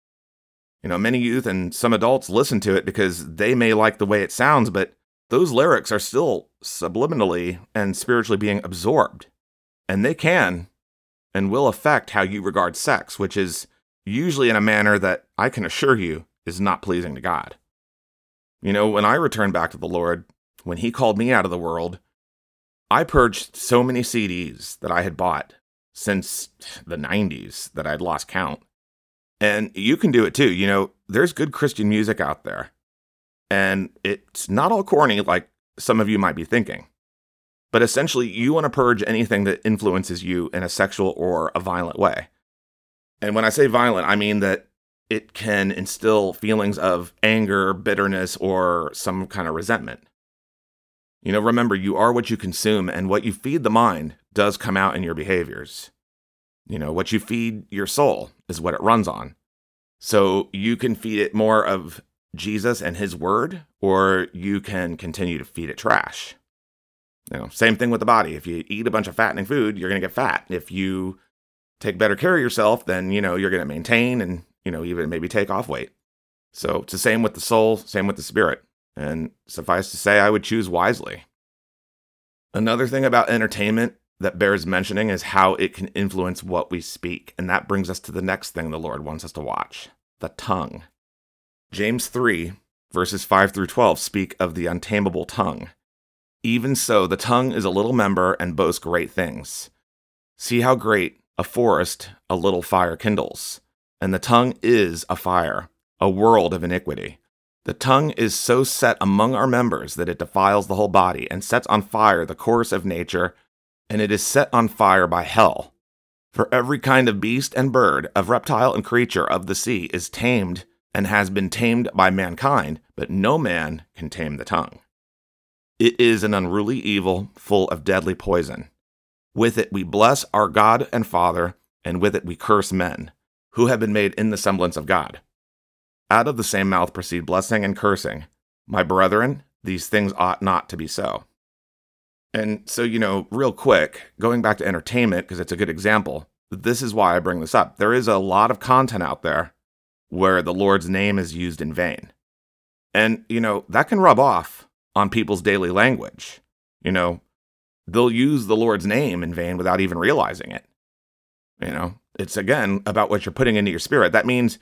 You know, many youth and some adults listen to it because they may like the way it sounds, but those lyrics are still subliminally and spiritually being absorbed, and they can and will affect how you regard sex, which is usually in a manner that I can assure you is not pleasing to God. You know, when I returned back to the Lord, when He called me out of the world, I purged so many CDs that I had bought since the 90s that I'd lost count. And you can do it too. You know, there's good Christian music out there, and it's not all corny like some of you might be thinking. But essentially, you want to purge anything that influences you in a sexual or a violent way. And when I say violent, I mean that it can instill feelings of anger, bitterness, or some kind of resentment. You know, remember, you are what you consume, and what you feed the mind does come out in your behaviors. You know, what you feed your soul is what it runs on. So you can feed it more of Jesus and His word, or you can continue to feed it trash. You know, same thing with the body. If you eat a bunch of fattening food, you're going to get fat. If you take better care of yourself, then, you know, you're going to maintain and, you know, even maybe take off weight. So it's the same with the soul, same with the spirit. And suffice to say, I would choose wisely. Another thing about entertainment that bears mentioning is how it can influence what we speak. And that brings us to the next thing the Lord wants us to watch, the tongue. James 3, verses 5 through 12 speak of the untamable tongue. Even so, the tongue is a little member and boasts great things. See how great a forest a little fire kindles. And the tongue is a fire, a world of iniquity. The tongue is so set among our members that it defiles the whole body and sets on fire the course of nature, and it is set on fire by hell. For every kind of beast and bird, of reptile and creature of the sea is tamed and has been tamed by mankind, but no man can tame the tongue. It is an unruly evil full of deadly poison. With it we bless our God and Father, and with it we curse men, who have been made in the semblance of God. Out of the same mouth proceed blessing and cursing. My brethren, these things ought not to be so. And so, you know, real quick, going back to entertainment, because it's a good example, this is why I bring this up. There is a lot of content out there where the Lord's name is used in vain. And, you know, that can rub off on people's daily language. You know, they'll use the Lord's name in vain without even realizing it. You know, it's, again, about what you're putting into your spirit. That means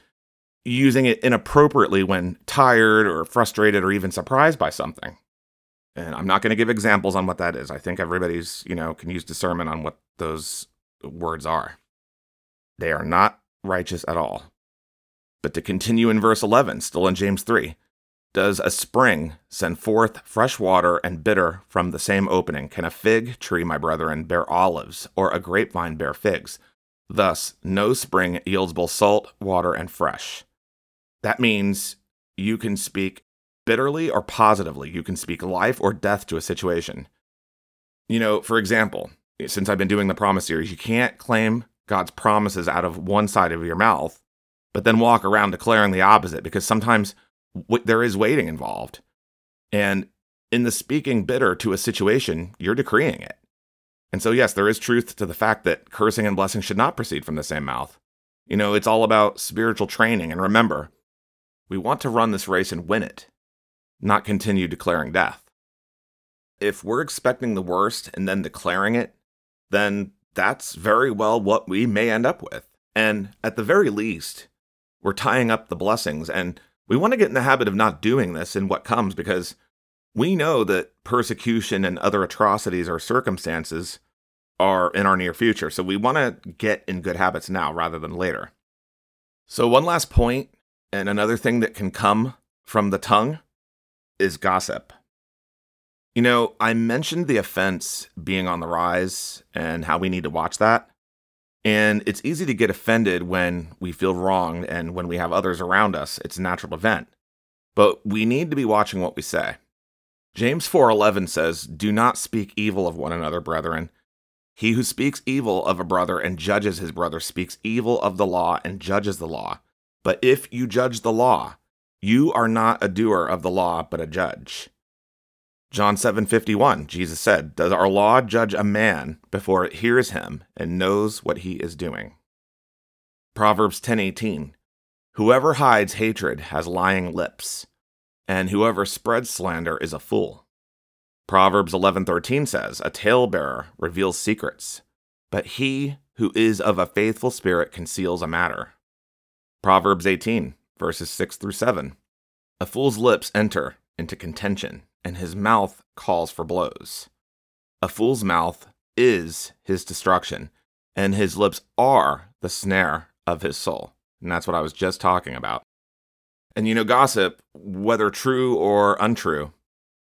using it inappropriately when tired or frustrated or even surprised by something. And I'm not going to give examples on what that is. I think everybody's, you know, can use discernment on what those words are. They are not righteous at all. But to continue in verse 11, still in James 3, does a spring send forth fresh water and bitter from the same opening? Can a fig tree, my brethren, bear olives, or a grapevine bear figs? Thus, no spring yields both salt, water, and fresh. That means you can speak bitterly or positively. You can speak life or death to a situation. You know, for example, since I've been doing the promise series, you can't claim God's promises out of one side of your mouth, but then walk around declaring the opposite, because sometimes there is waiting involved. And in the speaking bitter to a situation, you're decreeing it. And so, yes, there is truth to the fact that cursing and blessing should not proceed from the same mouth. You know, it's all about spiritual training. And remember, we want to run this race and win it, not continue declaring death. If we're expecting the worst and then declaring it, then that's very well what we may end up with. And at the very least, we're tying up the blessings. And we want to get in the habit of not doing this in what comes, because we know that persecution and other atrocities or circumstances are in our near future. So we want to get in good habits now rather than later. So one last point, and another thing that can come from the tongue, is gossip. You know, I mentioned the offense being on the rise and how we need to watch that. And it's easy to get offended when we feel wronged and when we have others around us. It's a natural event. But we need to be watching what we say. James 4:11 says, "Do not speak evil of one another, brethren. He who speaks evil of a brother and judges his brother speaks evil of the law and judges the law. But if you judge the law, you are not a doer of the law, but a judge." John 7:51, Jesus said, "Does our law judge a man before it hears him and knows what he is doing?" Proverbs 10:18, "Whoever hides hatred has lying lips, and whoever spreads slander is a fool." Proverbs 11:13 says, "A talebearer reveals secrets, but he who is of a faithful spirit conceals a matter." Proverbs 18, verses 6 through 7, "A fool's lips enter into contention, and his mouth calls for blows. A fool's mouth is his destruction, and his lips are the snare of his soul." And that's what I was just talking about. And you know, gossip, whether true or untrue,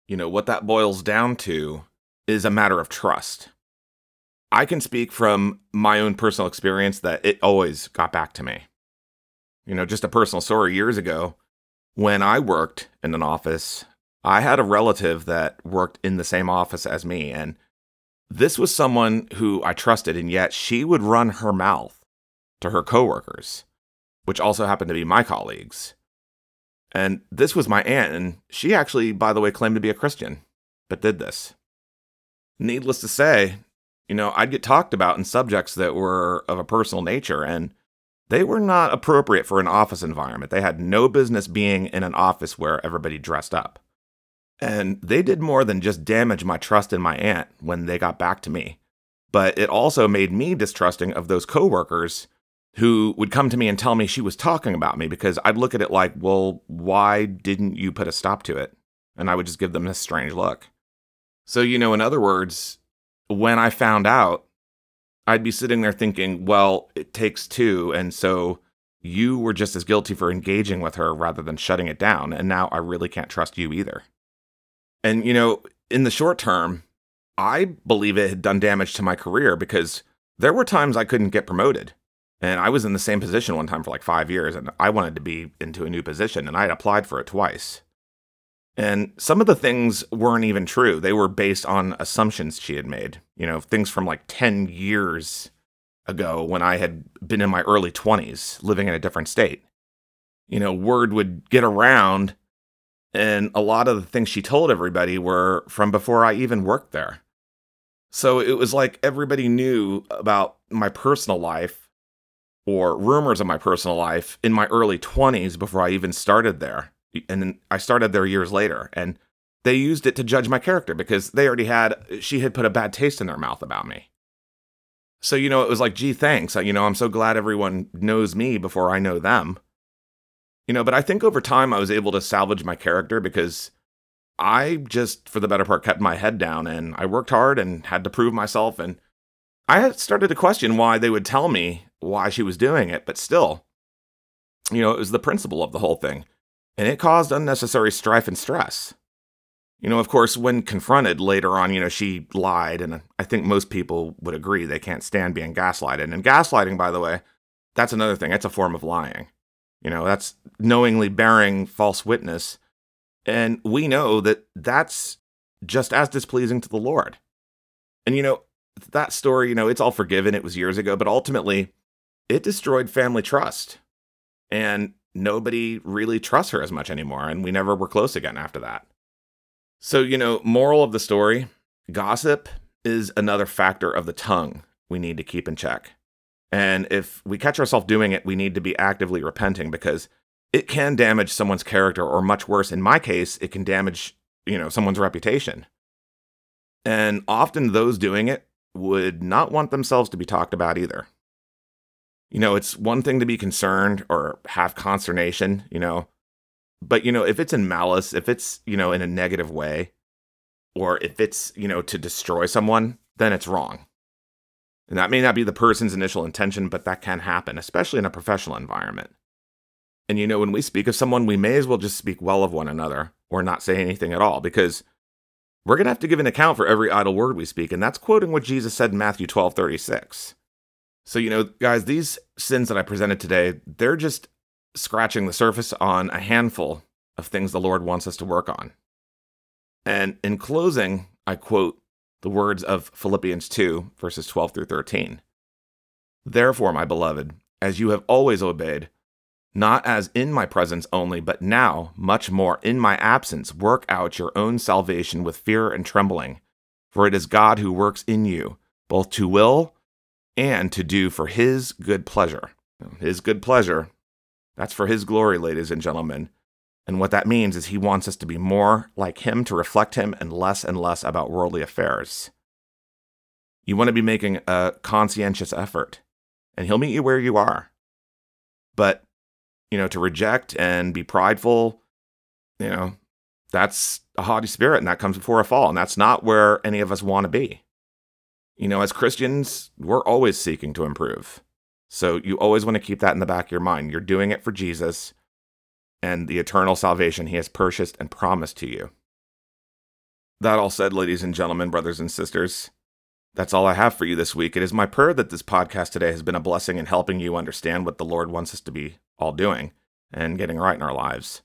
you know, what that boils down to is a matter of trust. I can speak from my own personal experience that it always got back to me. You know, just a personal story, years ago, when I worked in an office, I had a relative that worked in the same office as me, and this was someone who I trusted, and yet she would run her mouth to her coworkers, which also happened to be my colleagues. And this was my aunt, and she actually, by the way, claimed to be a Christian, but did this. Needless to say, you know, I'd get talked about in subjects that were of a personal nature, and they were not appropriate for an office environment. They had no business being in an office where everybody dressed up. And they did more than just damage my trust in my aunt when they got back to me. But it also made me distrusting of those coworkers who would come to me and tell me she was talking about me, because I'd look at it like, well, why didn't you put a stop to it? And I would just give them this strange look. So, you know, in other words, when I found out, I'd be sitting there thinking, well, it takes two, and so you were just as guilty for engaging with her rather than shutting it down, and now I really can't trust you either. And, you know, in the short term, I believe it had done damage to my career, because there were times I couldn't get promoted. And I was in the same position one time for like 5 years, and I wanted to be into a new position, and I had applied for it twice. And some of the things weren't even true. They were based on assumptions she had made. You know, things from like 10 years ago when I had been in my early 20s living in a different state. You know, word would get around, and a lot of the things she told everybody were from before I even worked there. So it was like everybody knew about my personal life or rumors of my personal life in my early 20s before I even started there. And then I started there years later. And they used it to judge my character because she had put a bad taste in their mouth about me. So, you know, it was like, gee, thanks. You know, I'm so glad everyone knows me before I know them. You know, but I think over time I was able to salvage my character because I just, for the better part, kept my head down and I worked hard and had to prove myself. And I had started to question why they would tell me why she was doing it. But still, you know, it was the principle of the whole thing. And it caused unnecessary strife and stress. You know, of course, when confronted later on, you know, she lied. And I think most people would agree they can't stand being gaslighted. And gaslighting, by the way, that's another thing. That's a form of lying. You know, that's knowingly bearing false witness. And we know that that's just as displeasing to the Lord. And, you know, that story, you know, it's all forgiven. It was years ago, but ultimately it destroyed family trust. And nobody really trusts her as much anymore. And we never were close again after that. So, you know, moral of the story, gossip is another factor of the tongue we need to keep in check. And if we catch ourselves doing it, we need to be actively repenting because it can damage someone's character, or much worse, in my case, it can damage, you know, someone's reputation. And often those doing it would not want themselves to be talked about either. You know, it's one thing to be concerned or have consternation, you know, but, you know, if it's in malice, if it's, you know, in a negative way, or if it's, you know, to destroy someone, then it's wrong. And that may not be the person's initial intention, but that can happen, especially in a professional environment. And, you know, when we speak of someone, we may as well just speak well of one another or not say anything at all, because we're going to have to give an account for every idle word we speak. And that's quoting what Jesus said in Matthew 12:36. So, you know, guys, these sins that I presented today, they're just scratching the surface on a handful of things the Lord wants us to work on. And in closing, I quote the words of Philippians 2, verses 12 through 13. Therefore, my beloved, as you have always obeyed, not as in my presence only, but now, much more in my absence, work out your own salvation with fear and trembling, for it is God who works in you, both to will and to do for his good pleasure. His good pleasure, that's for his glory, ladies and gentlemen. And what that means is he wants us to be more like him, to reflect him, and less about worldly affairs. You want to be making a conscientious effort, and he'll meet you where you are. But, you know, to reject and be prideful, you know, that's a haughty spirit, and that comes before a fall, and that's not where any of us want to be. You know, as Christians, we're always seeking to improve. So you always want to keep that in the back of your mind. You're doing it for Jesus and the eternal salvation he has purchased and promised to you. That all said, ladies and gentlemen, brothers and sisters, that's all I have for you this week. It is my prayer that this podcast today has been a blessing in helping you understand what the Lord wants us to be all doing and getting right in our lives.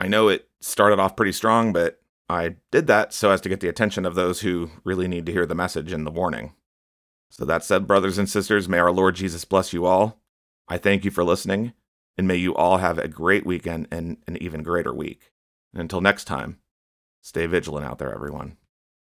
I know it started off pretty strong, but I did that so as to get the attention of those who really need to hear the message and the warning. So that said, brothers and sisters, may our Lord Jesus bless you all. I thank you for listening, and may you all have a great weekend and an even greater week. And until next time, stay vigilant out there, everyone.